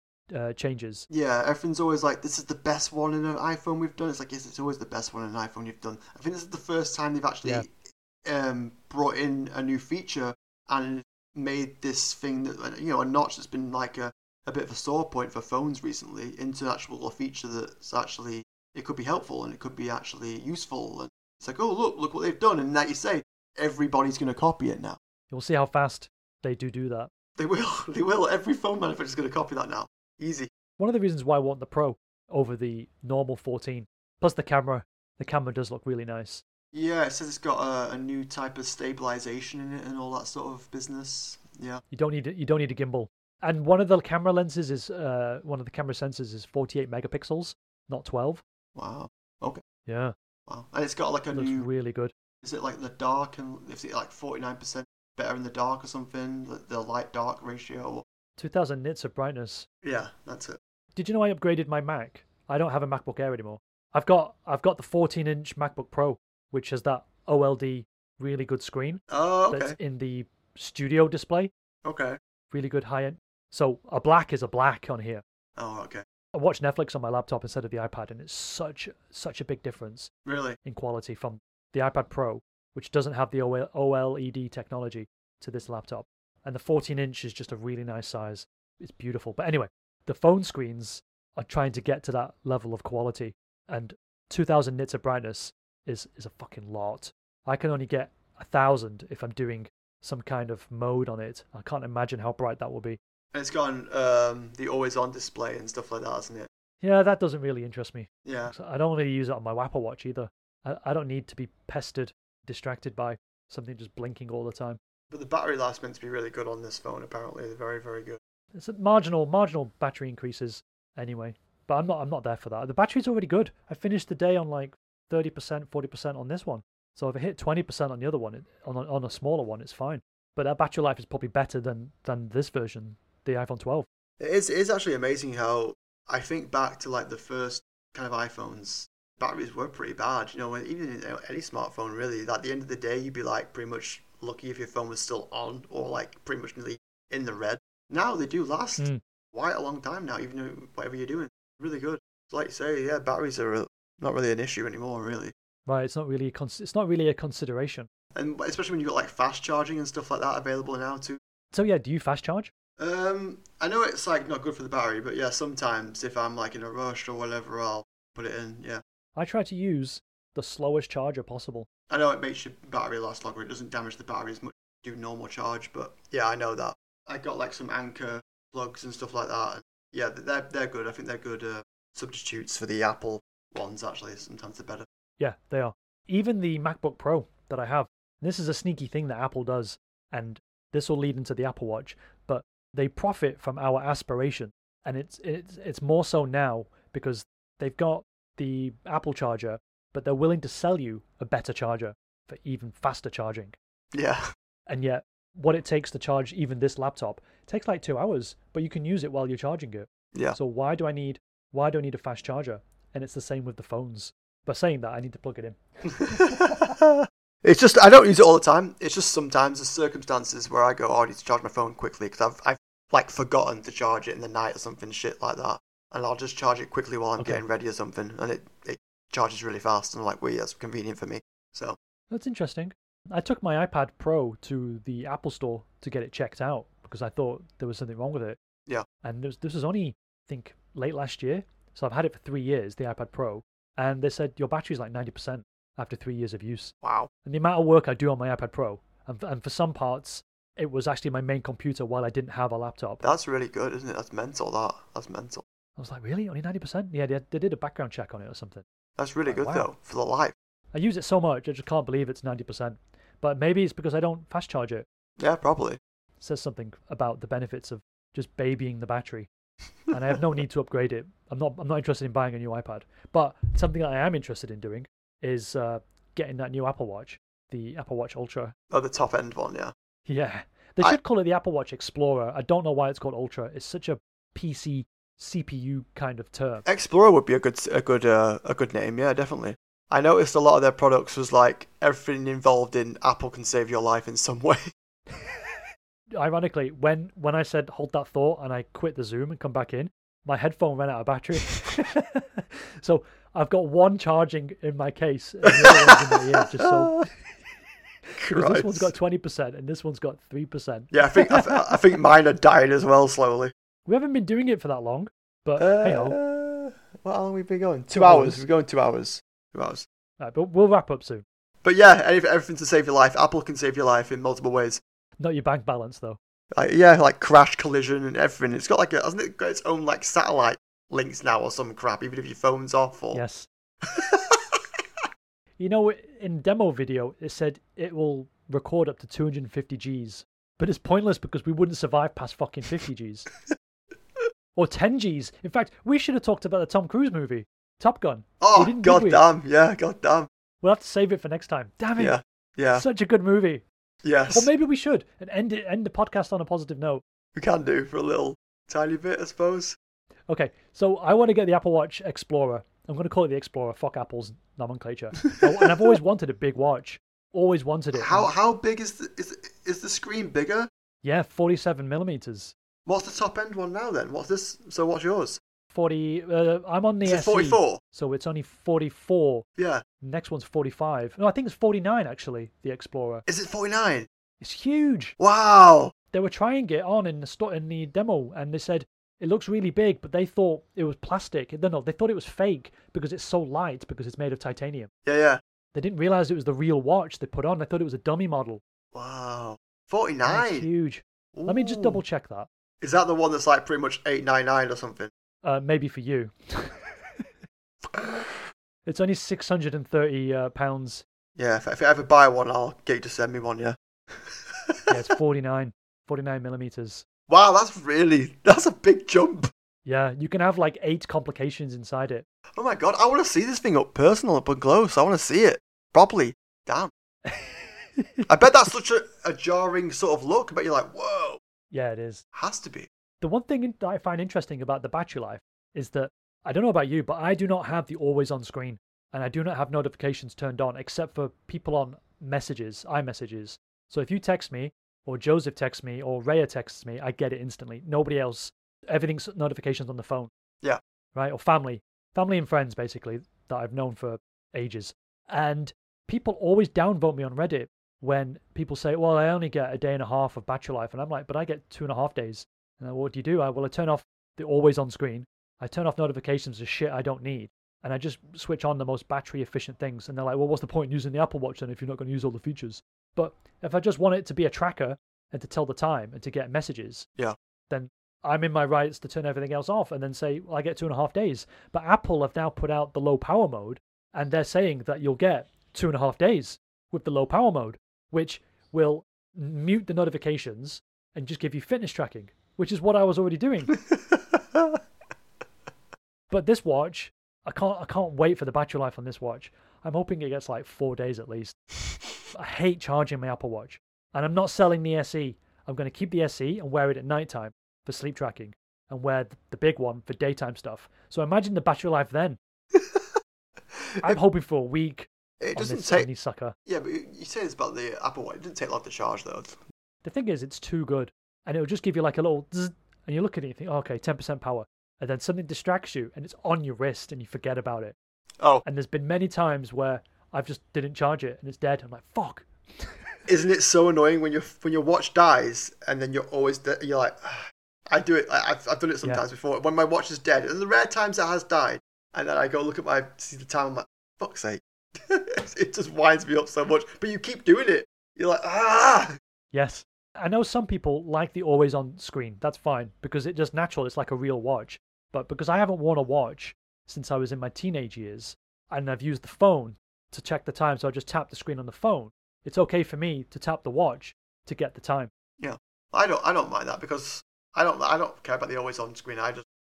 changes. Yeah, everything's always like, this is the best one in an iPhone we've done. It's like, yes, it's always the best one in an iPhone you've done. I think this is the first time they've actually brought in a new feature and made this thing that, you know, a notch that's been like a bit of a sore point for phones recently into actual a feature that's actually, it could be helpful and it could be actually useful. And it's like, oh, look what they've done. And like you say, everybody's going to copy it now. You'll see how fast they do that. They will. Every phone manufacturer is going to copy that now. Easy. One of the reasons why I want the Pro over the normal 14, plus the camera does look really nice. Yeah, it says it's got a new type of stabilization in it and all that sort of business. Yeah. You don't need a gimbal. And one of the camera lenses is one of the camera sensors is 48 megapixels, not 12. Wow. Okay. Yeah. Wow. And it's got like a new. Looks really good. Is it like the dark and is it like 49% better in the dark or something? The light dark ratio. 2,000 nits of brightness. Yeah, that's it. Did you know I upgraded my Mac? I don't have a MacBook Air anymore. I've got the 14-inch MacBook Pro, which has that OLED really good screen. Oh, okay. That's in the studio display. Okay. Really good high end. So a black is a black on here. Oh, okay. I watch Netflix on my laptop instead of the iPad, and it's such a big difference. Really? In quality from the iPad Pro, which doesn't have the OLED technology, to this laptop. And the 14-inch is just a really nice size. It's beautiful. But anyway, the phone screens are trying to get to that level of quality. And 2,000 nits of brightness is a fucking lot. I can only get 1,000 if I'm doing some kind of mode on it. I can't imagine how bright that will be. And it's got the always-on display and stuff like that, hasn't it? Yeah, that doesn't really interest me. Yeah. I don't really use it on my Apple Watch either. I don't need to be pestered, distracted by something just blinking all the time. But the battery life's meant to be really good on this phone, apparently. They're very, very good. It's a marginal battery increases anyway. But I'm not there for that. The battery's already good. I finished the day on like 30%, 40% on this one. So if I hit 20% on the other one, on a smaller one, it's fine. But that battery life is probably better than this version, the iPhone 12. It is actually amazing how I think back to like the first kind of iPhones, batteries were pretty bad. You know, even any smartphone really, at the end of the day, you'd be like pretty much lucky if your phone was still on or like pretty much nearly in the red. Now they do last quite a long time now, even though whatever you're doing, really good. So like you say, yeah, batteries are not really an issue anymore, really. Right, it's not really a consideration. And especially when you've got like fast charging and stuff like that available now too. So yeah, do you fast charge? I know it's like not good for the battery, but yeah, sometimes if I'm like in a rush or whatever, I'll put it in, yeah. I try to use the slowest charger possible. I know it makes your battery last longer. It doesn't damage the battery as much as you do normal charge, but yeah, I know that. I got like some Anker plugs and stuff like that. And yeah, they're good. I think they're good substitutes for the Apple ones, actually. Sometimes they're better. Yeah, they are. Even the MacBook Pro that I have, this is a sneaky thing that Apple does, and this will lead into the Apple Watch, but they profit from our aspiration, and it's more so now because they've got the Apple charger, but they're willing to sell you a better charger for even faster charging. Yeah. And yet, what it takes to charge even this laptop takes like 2 hours, but you can use it while you're charging it. Yeah. So why do I need a fast charger? And it's the same with the phones. By saying that, I need to plug it in. It's just, I don't use it all the time. It's just sometimes the circumstances where I go, oh, I need to charge my phone quickly because I've like forgotten to charge it in the night or something shit like that. And I'll just charge it quickly while I'm getting ready or something. And it charges really fast. And I'm like, well, yeah, that's convenient for me. So that's interesting. I took my iPad Pro to the Apple Store to get it checked out because I thought there was something wrong with it. Yeah. And this was only, I think, late last year. So I've had it for 3 years, the iPad Pro. And they said, your battery's like 90% after 3 years of use. Wow. And the amount of work I do on my iPad Pro, and for some parts, it was actually my main computer while I didn't have a laptop. That's really good, isn't it? That's mental, that. That's mental. I was like, really? Only 90%? Yeah, they did a background check on it or something. That's really good, wow. Though, for the life. I use it so much, I just can't believe it's 90%. But maybe it's because I don't fast charge it. Yeah, probably. It says something about the benefits of just babying the battery. And I have no need to upgrade it. I'm not interested in buying a new iPad. But something that I am interested in doing is getting that new Apple Watch, the Apple Watch Ultra. Oh, the top end one, yeah. Yeah. They should call it the Apple Watch Explorer. I don't know why it's called Ultra. It's such a PC, CPU kind of term. Explorer would be a good name, yeah, definitely. I noticed a lot of their products was like everything involved in Apple can save your life in some way. Ironically, when I said hold that thought and I quit the Zoom and come back in, my headphone ran out of battery. So I've got one charging in my case and the other one's in my ear, just so. Because this one's got 20% and this one's got 3%. Yeah, I think mine are dying as well slowly. We haven't been doing it for that long, but hey ho. Well, how long have we been going? 2 hours. We're going 2 hours. 2 hours. Right, but we'll wrap up soon. But yeah, everything to save your life. Apple can save your life in multiple ways. Not your bank balance though. Yeah, like crash, collision, and everything. It's got hasn't it got its own like satellite links now or some crap? Even if your phone's off. Or... Yes. You know, in demo video, it said it will record up to 250 Gs, but it's pointless because we wouldn't survive past fucking 50 Gs. Or 10 Gs. In fact, we should have talked about the Tom Cruise movie, Top Gun. Oh, goddamn. Yeah, goddamn. We'll have to save it for next time. Damn it. Yeah. Such a good movie. Yes. Or maybe we should and end the podcast on a positive note. We can do for a little tiny bit, I suppose. Okay, so I want to get the Apple Watch Explorer. I'm going to call it the Explorer. Fuck Apple's nomenclature. And I've always wanted a big watch. Always wanted it. How big is the screen bigger? Yeah, 47 millimeters. What's the top end one now then? What's this? So what's yours? 40. I'm on the SE. 44. So it's only 44. Yeah. Next one's 45. No, I think it's 49 actually. The Explorer. Is it 49? It's huge. Wow. They were trying it on in the demo, and they said. It looks really big, but they thought it was plastic. No, they thought it was fake because it's so light because it's made of titanium. Yeah. They didn't realize it was the real watch they put on. They thought it was a dummy model. Wow. 49. That's huge. Ooh. Let me just double check that. Is that the one that's like pretty much 899 or something? Maybe for you. It's only £630 pounds. Yeah, if I ever buy one, I'll get you to send me one, yeah. Yeah, it's 49 millimeters. Wow, that's a big jump. Yeah, you can have like 8 complications inside it. Oh my God, I want to see this thing up close. I want to see it properly. Damn. I bet that's such a jarring sort of look. I bet you're like, whoa. Yeah, it is. Has to be. The one thing that I find interesting about the battery life is that, I don't know about you, but I do not have the always on screen. And I do not have notifications turned on except for people on messages, iMessages. So if you text me, or Joseph texts me, or Rhea texts me, I get it instantly. Nobody else. Everything's notifications on the phone. Yeah. Right? Or family. Family and friends, basically, that I've known for ages. And people always downvote me on Reddit when people say, well, I only get a day and a half of battery life. And I'm like, but I get 2.5 days. And then what do you do? I turn off the always on screen. I turn off notifications of shit I don't need. And I just switch on the most battery efficient things. And they're like, well, what's the point in using the Apple Watch then if you're not going to use all the features? But if I just want it to be a tracker and to tell the time and to get messages, then I'm in my rights to turn everything else off and then say, well, I get 2.5 days. But Apple have now put out the low power mode, and they're saying that you'll get 2.5 days with the low power mode, which will mute the notifications and just give you fitness tracking, which is what I was already doing. But this watch, I can't wait for the battery life on this watch. I'm hoping it gets like 4 days at least. I hate charging my Apple Watch. And I'm not selling the SE. I'm going to keep the SE and wear it at nighttime for sleep tracking and wear the big one for daytime stuff. So imagine the battery life then. I'm hoping for a week. It doesn't take... sucker. Yeah, but you say this about the Apple Watch. It didn't take long to charge though. The thing is, it's too good. And it'll just give you like a little zzz, and you look at it and you think, oh, okay, 10% power. And then something distracts you and it's on your wrist and you forget about it. Oh. And there's been many times where I've just didn't charge it and it's dead. I'm like, fuck, Isn't it so annoying when your watch dies and then you're like, I do it. I've done it sometimes before when my watch is dead, and the rare times it has died, and then I go look at see the time. I'm like, fuck's sake! It just winds me up so much. But you keep doing it. You're like, ah. Yes, I know some people like the always on screen. That's fine because it's just natural. It's like a real watch. But because I haven't worn a watch since I was in my teenage years, and I've used the phone to check the time, so I just tap the screen on the phone. It's okay for me to tap the watch to get the time. Yeah, I don't mind that because I don't care about the always on screen.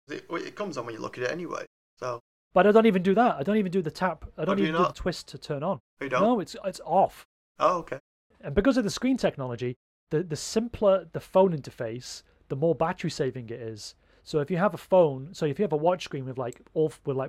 It comes on when you look at it anyway. So, but I don't even do that. I don't even do the tap. I don't even do the twist to turn on. You don't? No, it's off. Oh, okay. And because of the screen technology, the simpler the phone interface, the more battery saving it is. So if you have a phone, a watch screen with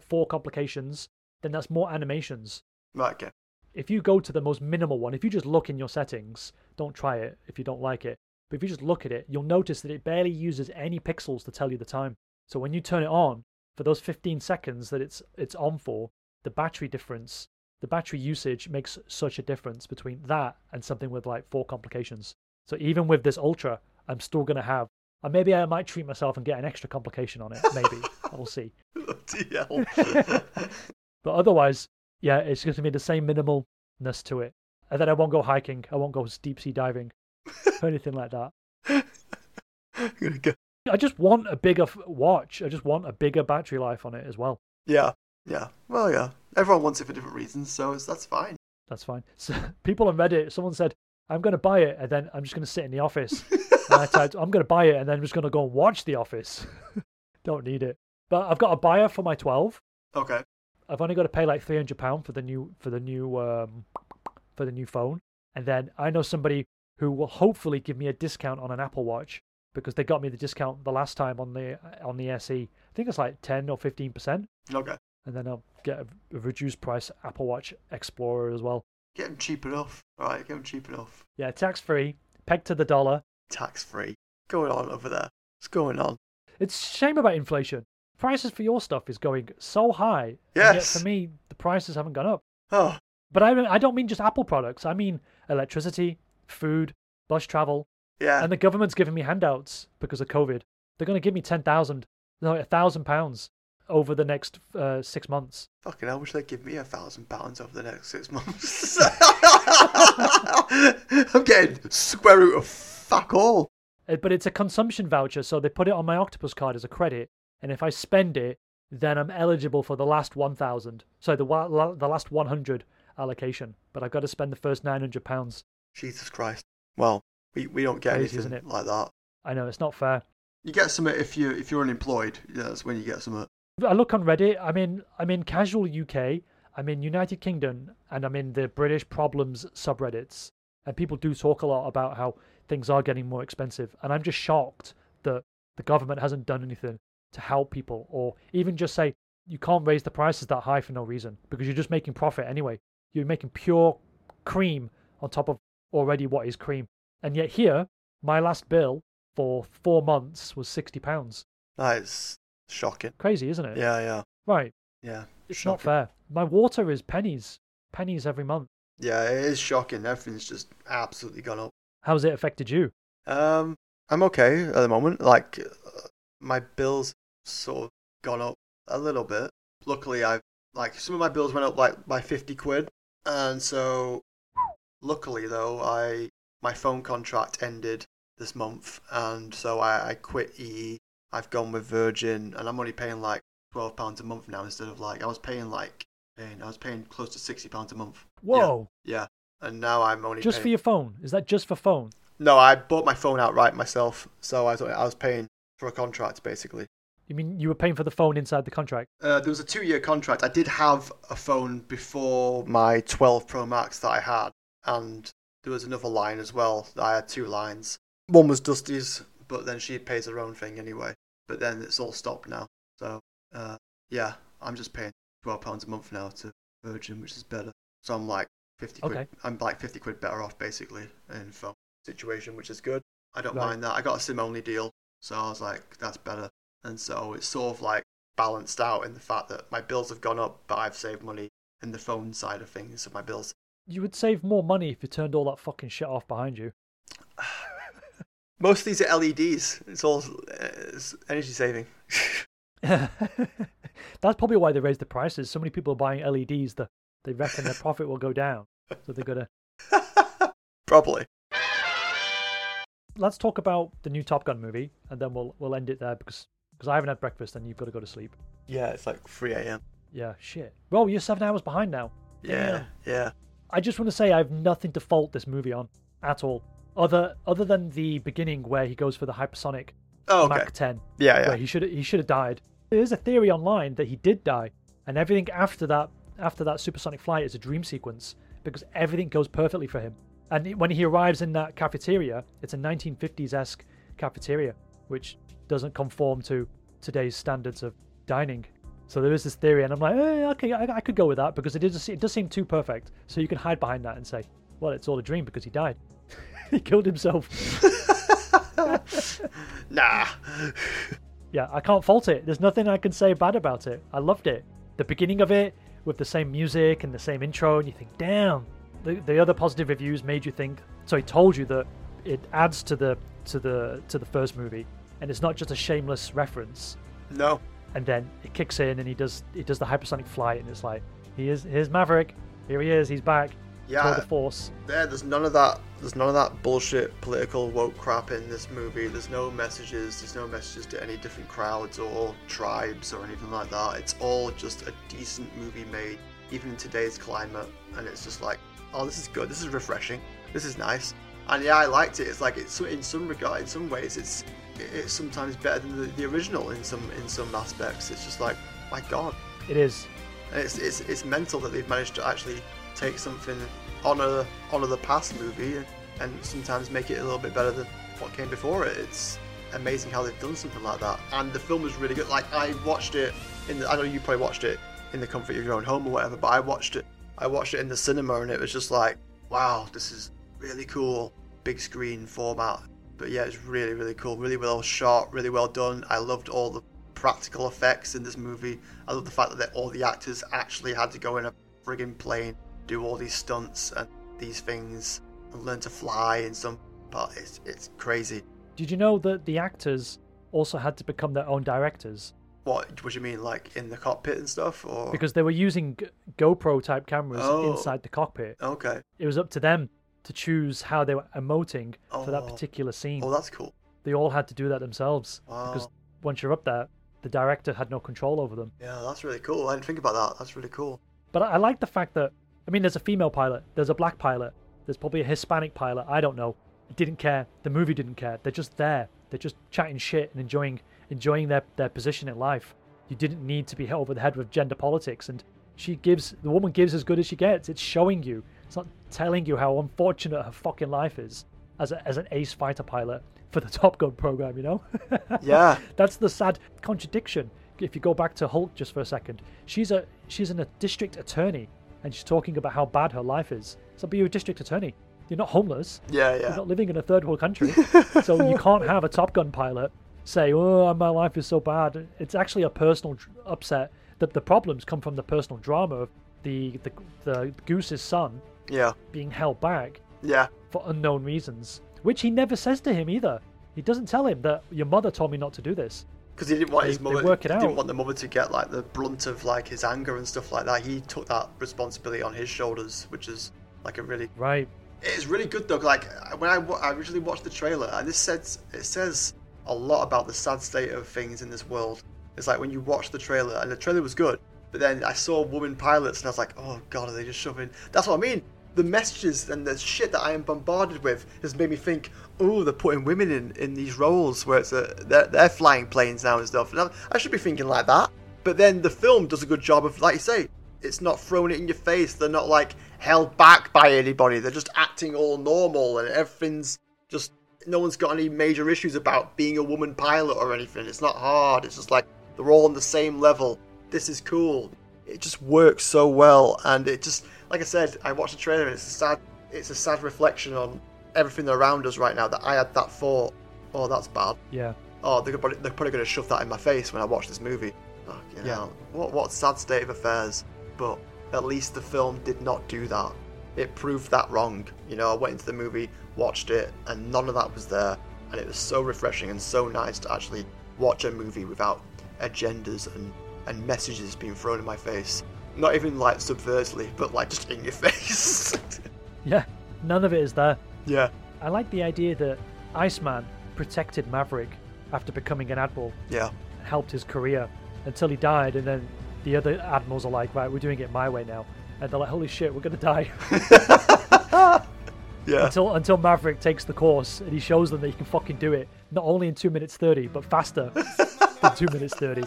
four complications, then that's more animations. Right. Okay. If you go to the most minimal one, if you just look in your settings, don't try it if you don't like it, but if you just look at it, you'll notice that it barely uses any pixels to tell you the time. So when you turn it on, for those 15 seconds that it's on for, the battery usage makes such a difference between that and something with four complications. So even with this Ultra, I'm still going to have, and maybe I might treat myself and get an extra complication on it, maybe. I'll see. But otherwise, yeah, it's going to be the same minimalness to it. And then I won't go hiking. I won't go deep sea diving or anything like that. I just want a bigger watch. I just want a bigger battery life on it as well. Yeah, yeah. Well, yeah. Everyone wants it for different reasons, so that's fine. That's fine. So people on Reddit, someone said, I'm going to buy it, and then I'm just going to sit in the office. And I typed, I'm going to buy it, and then I'm just going to go and watch The Office. Don't need it. But I've got a buyer for my 12. Okay. I've only got to pay £300 for the new phone, and then I know somebody who will hopefully give me a discount on an Apple Watch because they got me the discount the last time on the SE. I think it's 10 or 15%. Okay. And then I'll get a reduced price Apple Watch Explorer as well. Get them cheap enough. All right, get them cheap enough. Yeah, tax free, pegged to the dollar. Tax free. Going on over there. What's going on? It's a shame about inflation. Prices for your stuff is going so high. Yes. And yet for me, the prices haven't gone up. Oh. But I don't mean just Apple products. I mean electricity, food, bus travel. Yeah. And the government's giving me handouts because of COVID. They're going to give me £1,000 over the next 6 months. Fucking hell, I wish they'd give me £1,000 over the next 6 months. I'm getting square root of fuck all. But it's a consumption voucher, so they put it on my Octopus card as a credit. And if I spend it, then I'm eligible for the last 1,000. So the last 100 allocation. But I've got to spend the first £900. Jesus Christ. Well, we don't get crazy, anything like that. I know, it's not fair. You get some if you're unemployed. Yeah, that's when you get some. I look on Reddit. I'm in casual UK. I'm in United Kingdom, and I'm in the British problems subreddits. And people do talk a lot about how things are getting more expensive. And I'm just shocked that the government hasn't done anything to help people, or even just say you can't raise the prices that high for no reason because you're just making profit anyway. You're making pure cream on top of already what is cream. And yet here, my last bill for 4 months was £60. That is shocking. Crazy, isn't it? Yeah, yeah. Right. Yeah. It's shocking. Not fair. My water is pennies every month. Yeah, it is shocking. Everything's just absolutely gone up. How's it affected you? I'm okay at the moment. My bills sort of gone up a little bit. Luckily, I've some of my bills went up by 50 quid, and so luckily though, my phone contract ended this month, and so I quit EE. I've gone with Virgin, and I'm only paying £12 a month now instead of I was paying close to £60 a month. Whoa. Yeah. And now I'm only just paying... for your phone. Is that just for phone? No, I bought my phone outright myself, so I was paying for a contract, basically. You mean you were paying for the phone inside the contract? There was a 2-year contract. I did have a phone before my 12 Pro Max that I had, and there was another line as well. I had 2 lines. One was Dusty's, but then she pays her own thing anyway. But then it's all stopped now. So, yeah, I'm just paying £12 a month now to Virgin, which is better. So I'm 50 quid. Okay. I'm 50 quid better off, basically, in phone situation, which is good. I don't mind that. I got a SIM-only deal. So I was that's better. And so it's sort of balanced out in the fact that my bills have gone up, but I've saved money in the phone side of things. So my bills you would save more money if you turned all that fucking shit off behind you. Most of these are LEDs. It's all energy saving. That's probably why they raised the prices. So many people are buying LEDs that they reckon their profit will go down. So they're going to... Probably. Let's talk about the new Top Gun movie, and then we'll end it there because I haven't had breakfast and you've got to go to sleep. Yeah, it's like 3 a.m. Yeah, shit. Well, you're 7 hours behind now. Yeah. I just want to say I have nothing to fault this movie on at all. Other than the beginning where he goes for the hypersonic Mach 10. Yeah. Where he should have died. There is a theory online that he did die, and everything after that supersonic flight is a dream sequence because everything goes perfectly for him. And when he arrives in that cafeteria, it's a 1950s-esque cafeteria, which doesn't conform to today's standards of dining. So there is this theory, and I'm like, okay, I could go with that because it does seem too perfect. So you can hide behind that and say, well, it's all a dream because he died. He killed himself. Nah. Yeah, I can't fault it. There's nothing I can say bad about it. I loved it. The beginning of it with the same music and the same intro, and you think, damn. The other positive reviews made you think. So he told you that it adds to the first movie, and it's not just a shameless reference. No. And then it kicks in, and he does the hypersonic flight, and it's like here's Maverick, here he is, he's back. Yeah. The force. There's none of that. There's none of that bullshit political woke crap in this movie. There's no messages. There's no messages to any different crowds or tribes or anything like that. It's all just a decent movie made even in today's climate, and it's just like, oh, this is good, this is refreshing, this is nice. And yeah, I liked it. It's like, it's in some ways, it's sometimes better than the original in some aspects. It's just like, my God. It is. And it's mental that they've managed to actually take something, honor the past movie, and sometimes make it a little bit better than what came before it. It's amazing how they've done something like that. And the film was really good. Like, I watched it, I know you probably watched it in the comfort of your own home or whatever, but I watched it in the cinema, and it was just like, wow, this is really cool, big screen format. But yeah, it's really, really cool, really well shot, really well done. I loved all the practical effects in this movie. I love the fact that all the actors actually had to go in a friggin' plane, do all these stunts and these things, and learn to fly in some part. It's crazy. Did you know that the actors also had to become their own directors? What do you mean, like in the cockpit and stuff? Or because they were using GoPro type cameras inside the cockpit. Okay. It was up to them to choose how they were emoting for that particular scene. Oh, that's cool. They all had to do that themselves. Wow. Because once you're up there, the director had no control over them. Yeah, that's really cool. I didn't think about that. That's really cool. But I like the fact that, I mean, there's a female pilot, there's a black pilot, there's probably a Hispanic pilot. I don't know. It didn't care. The movie didn't care. They're just there. They're just chatting shit and enjoying their position in life. You didn't need to be hit over the head with gender politics, and the woman gives as good as she gets. It's showing you. It's not telling you how unfortunate her fucking life is as an ace fighter pilot for the Top Gun program, you know? Yeah. That's the sad contradiction. If you go back to Hulk just for a second, she's a district attorney, and she's talking about how bad her life is. So be a district attorney. You're not homeless. Yeah. You're not living in a third world country. So you can't have a Top Gun pilot say, oh, my life is so bad. It's actually a personal upset. The problems come from the personal drama of the goose's son being held back for unknown reasons, which he never says to him either. He doesn't tell him that your mother told me not to do this. Because he didn't want his mother. Didn't want the mother to get like the brunt of like his anger and stuff like that. He took that responsibility on his shoulders, which is like a really right. It's really good though. Like when I originally watched the trailer, and it says a lot about the sad state of things in this world. It's like when you watch the trailer, and the trailer was good, but then I saw women pilots and I was like, oh God, are they just shoving? That's what I mean. The messages and the shit that I am bombarded with has made me think, oh, they're putting women in these roles where they're flying planes now and stuff. And I should be thinking like that. But then the film does a good job of, like you say, it's not throwing it in your face. They're not like held back by anybody. They're just acting all normal, and everything's just, no one's got any major issues about being a woman pilot or anything. It's not hard. It's just like they're all on the same level. This is cool. It just works so well, and it just, like I said, I watched the trailer, and it's a sad reflection on everything around us right now, that I had that thought, oh, that's bad. Yeah. Oh, they're probably going to shove that in my face when I watch this movie. Oh, yeah. What sad state of affairs. But at least the film did not do that. it proved that wrong. You know, I went into the movie, watched it, and none of that was there. And it was so refreshing and so nice to actually watch a movie without agendas and messages being thrown in my face. Not even, like, subversely, but, like, just in your face. Yeah, none of it is there. Yeah. I like the idea that Iceman protected Maverick after becoming an admiral. Yeah. Helped his career until he died, and then the other admirals are like, right, we're doing it my way now. And they're like, holy shit, we're going to die. Yeah. Until Maverick takes the course and he shows them that he can fucking do it, not only in 2 minutes 30, but faster than 2 minutes 30.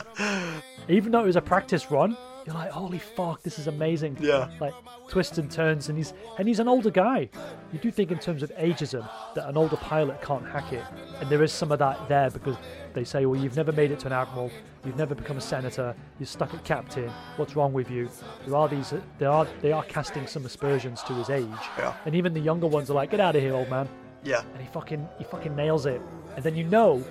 Even though it was a practice run, you're like, holy fuck, this is amazing. Yeah. Like, twists and turns, and he's an older guy. You do think in terms of ageism that an older pilot can't hack it. And there is some of that there because they say, well, you've never made it to an admiral, you've never become a senator, you're stuck at captain, what's wrong with you? They are casting some aspersions to his age. Yeah. And even the younger ones are like, get out of here, old man. Yeah. And he fucking nails it. And then you know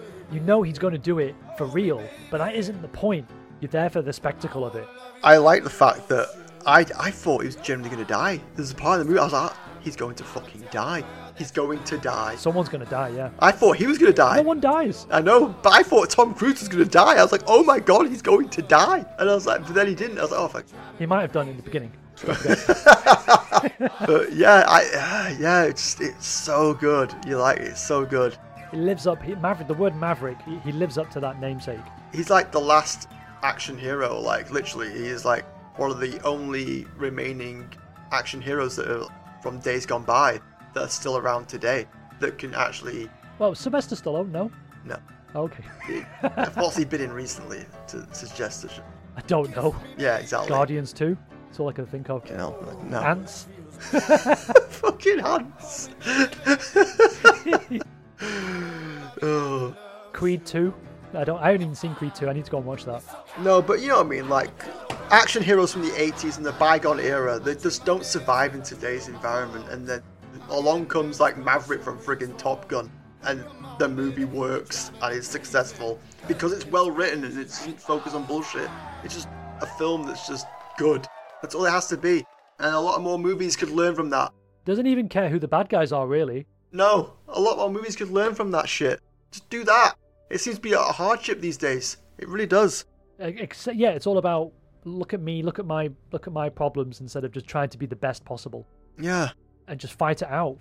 he's going to do it for real, but that isn't the point. You're there for the spectacle of it. I like the fact that I thought he was generally going to die. There's a part of the movie I was like, he's going to fucking die. He's going to die. Someone's going to die, yeah. I thought he was going to die. No one dies. I know, but I thought Tom Cruise was going to die. I was like, oh my God, he's going to die. And I was like, but then he didn't. I was like, oh fuck. He might have done it in the beginning. But yeah, it's so good. You like it, it's so good. He lives up, Maverick, the word Maverick, he lives up to that namesake. He's like the last action hero, like literally he is like one of the only remaining action heroes that are from days gone by that are still around today that can actually... Well, Sylvester Stallone, no? No. Okay. What's he been in recently to suggest that? I don't know. Yeah, exactly. Guardians 2? That's all I can think of. No. Ants? Fucking ants! Oh. Creed 2? I haven't even seen Creed 2. I need to go and watch that. No, but you know what I mean? Like, action heroes from the 80s and the bygone era, they just don't survive in today's environment. And then along comes, like, Maverick from friggin' Top Gun. And the movie works and it's successful because it's well written and it doesn't focus on bullshit. It's just a film that's just good. That's all it has to be. And a lot more movies could learn from that. Doesn't even care who the bad guys are, really. No, a lot more movies could learn from that shit. Just do that. It seems to be a hardship these days. It really does. Yeah, it's all about look at me, look at my problems instead of just trying to be the best possible. Yeah. And just fight it out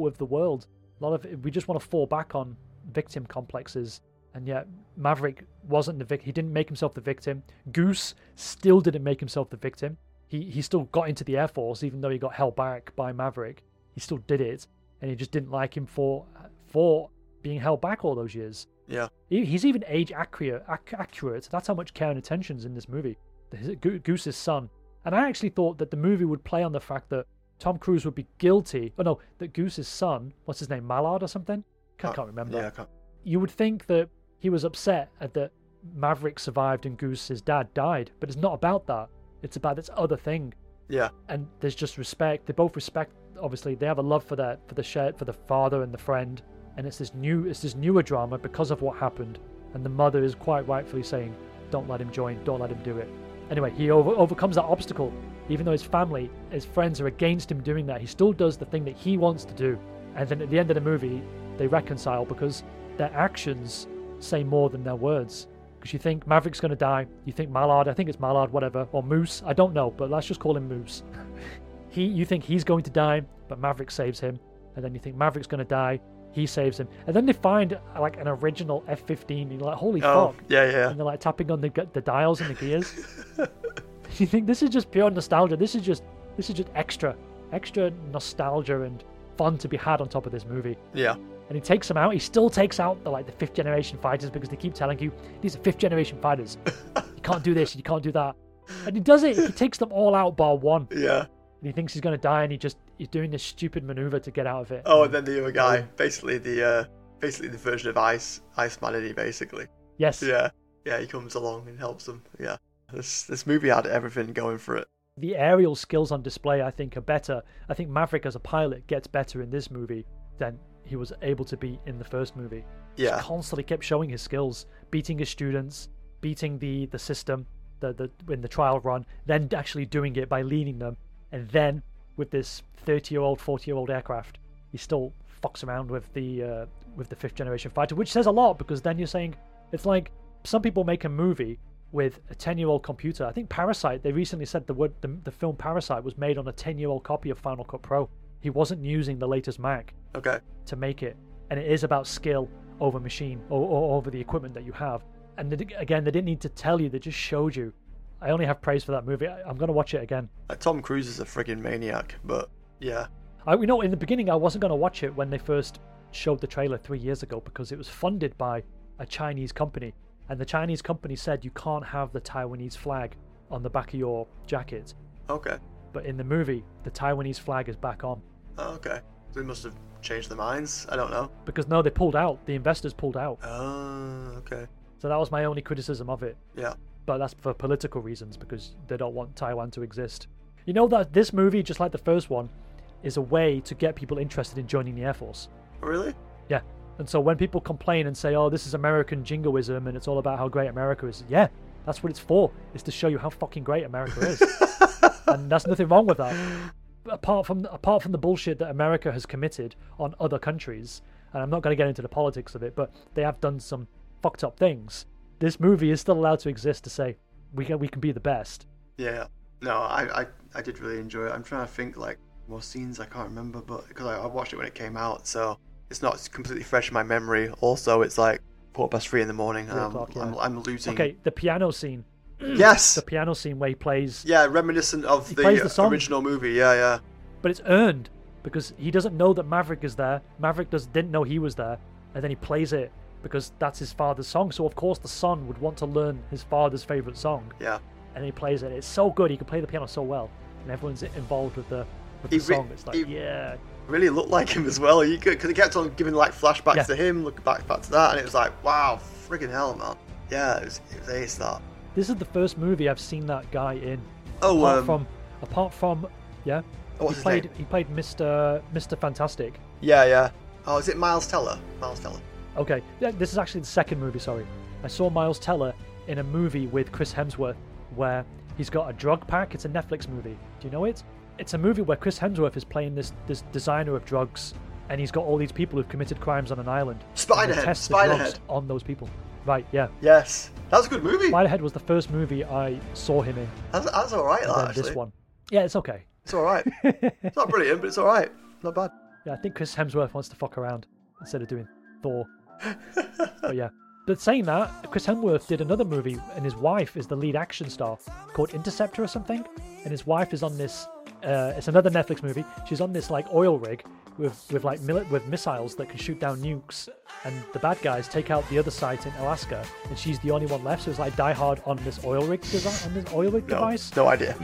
with the world. A lot of it, we just want to fall back on victim complexes. And yet Maverick wasn't the victim. He didn't make himself the victim. Goose still didn't make himself the victim. He still got into the Air Force even though he got held back by Maverick. He still did it, and he just didn't like him for being held back all those years. Yeah, he's even age accurate. That's how much care and attention's in this movie. Goose's son, and I actually thought that the movie would play on the fact that Tom Cruise would be guilty. Oh no, that Goose's son, what's his name, Mallard or something? I can't remember. Yeah, I can't. You would think that he was upset at that Maverick survived and Goose's dad died, but it's not about that. It's about this other thing. Yeah. And there's just respect. They both respect. Obviously, they have a love for the father and the friend. And it's this newer drama because of what happened, and the mother is quite rightfully saying, "Don't let him join, don't let him do it." Anyway, he overcomes that obstacle, even though his family, his friends are against him doing that. He still does the thing that he wants to do, and then at the end of the movie, they reconcile because their actions say more than their words. Because you think Maverick's going to die, you think Mallard, I think it's Mallard, whatever, or Moose, I don't know, but let's just call him Moose. You think he's going to die, but Maverick saves him, and then you think Maverick's going to die. He saves him. And then they find, like, an original F-15. And you're like, holy fuck. Yeah, yeah. And they're, like, tapping on the dials and the gears. You think, this is just pure nostalgia. This is just extra nostalgia and fun to be had on top of this movie. Yeah. And he takes them out. He still takes out, the fifth-generation fighters because they keep telling you, these are fifth-generation fighters. You can't do this. You can't do that. And he does it. He takes them all out bar one. Yeah. And he thinks he's going to die, and he's doing this stupid maneuver to get out of it. Oh, and then the other guy, basically the version of Iceman, basically. Yes. Yeah, yeah. He comes along and helps them. Yeah. This movie had everything going for it. The aerial skills on display, I think, are better. I think Maverick as a pilot gets better in this movie than he was able to be in the first movie. Yeah. He constantly kept showing his skills, beating his students, beating the system, in the trial run, then actually doing it by leading them. And then with this 30-year-old, 40-year-old aircraft, he still fucks around with the fifth generation fighter, which says a lot, because then you're saying, it's like some people make a movie with a 10-year-old computer. I think Parasite, they recently said the film Parasite was made on a 10-year-old copy of Final Cut Pro. He wasn't using the latest Mac to make it. And it is about skill over machine, or over the equipment that you have. And again, they didn't need to tell you, they just showed you. I only have praise for that movie. I'm going to watch it again. Tom Cruise is a friggin' maniac, but yeah. You know, in the beginning, I wasn't going to watch it when they first showed the trailer 3 years ago, because it was funded by a Chinese company. And the Chinese company said you can't have the Taiwanese flag on the back of your jacket. Okay. But in the movie, the Taiwanese flag is back on. Okay. They must have changed their minds. I don't know. Because no, they pulled out. The investors pulled out. Oh, okay. So that was my only criticism of it. Yeah. But that's for political reasons, because they don't want Taiwan to exist. You know that this movie, just like the first one, is a way to get people interested in joining the Air Force. Really? Yeah. And so when people complain and say, oh, this is American jingoism and it's all about how great America is, yeah, that's what it's for. It's to show you how fucking great America is. And there's nothing wrong with that. Apart from the bullshit that America has committed on other countries, and I'm not going to get into the politics of it, but they have done some fucked up things. This movie is still allowed to exist to say, we can be the best. Yeah. No, I did really enjoy it. I'm trying to think, like, more scenes I can't remember, but because I watched it when it came out, so it's not completely fresh in my memory. Also, it's like 3:15 in the morning. I'm losing. Okay, the piano scene. Yes. The piano scene where he plays. Yeah, reminiscent of the original movie. Yeah, yeah. But it's earned, because he doesn't know that Maverick is there. Maverick didn't know he was there, and then he plays it because that's his father's song. So of course the son would want to learn his father's favorite song. Yeah. And he plays it. It's so good. He can play the piano so well, and everyone's involved with the song. It's like, yeah. Really looked like him as well. You could, because he kept on giving like flashbacks to him, look back to that, and it was like, wow, friggin' hell, man. Yeah, it was ace that. This is the first movie I've seen that guy in. Oh, apart from He played Mr. Fantastic. Yeah, yeah. Oh, is it Miles Teller? Miles Teller. Okay, yeah, this is actually the second movie. Sorry, I saw Miles Teller in a movie with Chris Hemsworth where he's got a drug pack. It's a Netflix movie. Do you know it? It's a movie where Chris Hemsworth is playing this designer of drugs, and he's got all these people who've committed crimes on an island. Spiderhead. On those people. Right, yeah. Yes. That was a good movie. Spiderhead was the first movie I saw him in. That's alright, that, actually. This one. Yeah, it's okay. It's alright. It's not brilliant, but it's alright. Not bad. Yeah, I think Chris Hemsworth wants to fuck around instead of doing Thor. But yeah. But saying that, Chris Hemsworth did another movie, and his wife is the lead action star, called Interceptor or something. And his wife is on this... it's another Netflix movie. She's on this like oil rig with missiles that can shoot down nukes, and the bad guys take out the other site in Alaska, and she's the only one left. So it's like Die Hard on this oil rig device. No idea.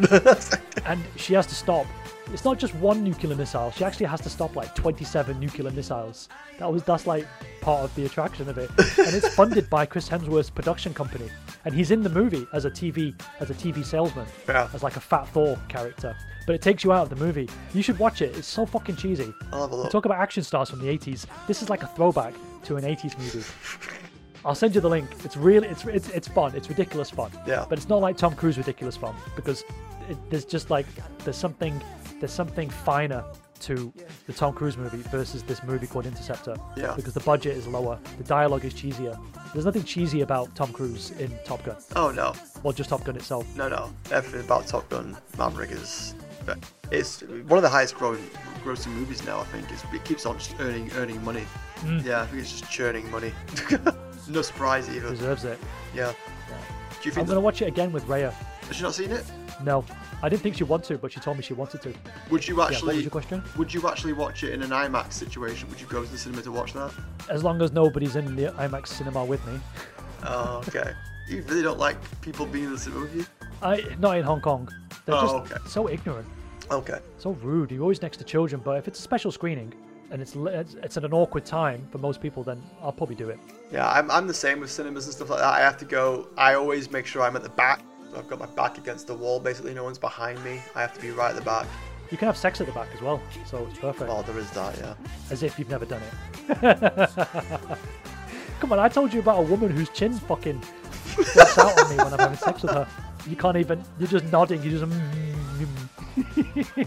And she has to stop. It's not just one nuclear missile. She actually has to stop like 27 nuclear missiles. That's like part of the attraction of it. And it's funded by Chris Hemsworth's production company. And he's in the movie as a TV salesman, as like a fat Thor character. But it takes you out of the movie. You should watch it. It's so fucking cheesy. I'll have a look. We talk about action stars from the 80s. This is like a throwback to an 80s movie. I'll send you the link. It's really, it's fun. It's ridiculous fun. Yeah. But it's not like Tom Cruise ridiculous fun, because there's just like there's something finer to the Tom Cruise movie versus this movie called Interceptor. Yeah. Because the budget is lower, the dialogue is cheesier. There's nothing cheesy about Tom Cruise in Top Gun. Oh no. Or just Top Gun itself. No. Everything about Top Gun Maverick is. It's one of the highest grossing movies now, I think. It keeps on just earning money. Mm. Yeah, I think it's just churning money. No surprise either. Deserves it. Yeah. Do you think I'm going to watch it again with Raya. Has she not seen it? No. I didn't think she wanted to, but she told me she wanted to. Would you actually... Yeah, what was your question? Would you actually watch it in an IMAX situation? Would you go to the cinema to watch that? As long as nobody's in the IMAX cinema with me. Oh, okay. You really don't like people being in the cinema with you? Not in Hong Kong. They're just so ignorant. Okay. So rude. You're always next to children, but if it's a special screening and it's at an awkward time for most people, then I'll probably do it. Yeah, I'm the same with cinemas and stuff like that. I have to go. I always make sure I'm at the back. So I've got my back against the wall. Basically, no one's behind me. I have to be right at the back. You can have sex at the back as well, so it's perfect. Oh, there is that, yeah. As if you've never done it. Come on, I told you about a woman whose chin fucking flips out on me when I'm having sex with her. You can't even... You're just nodding. You're just...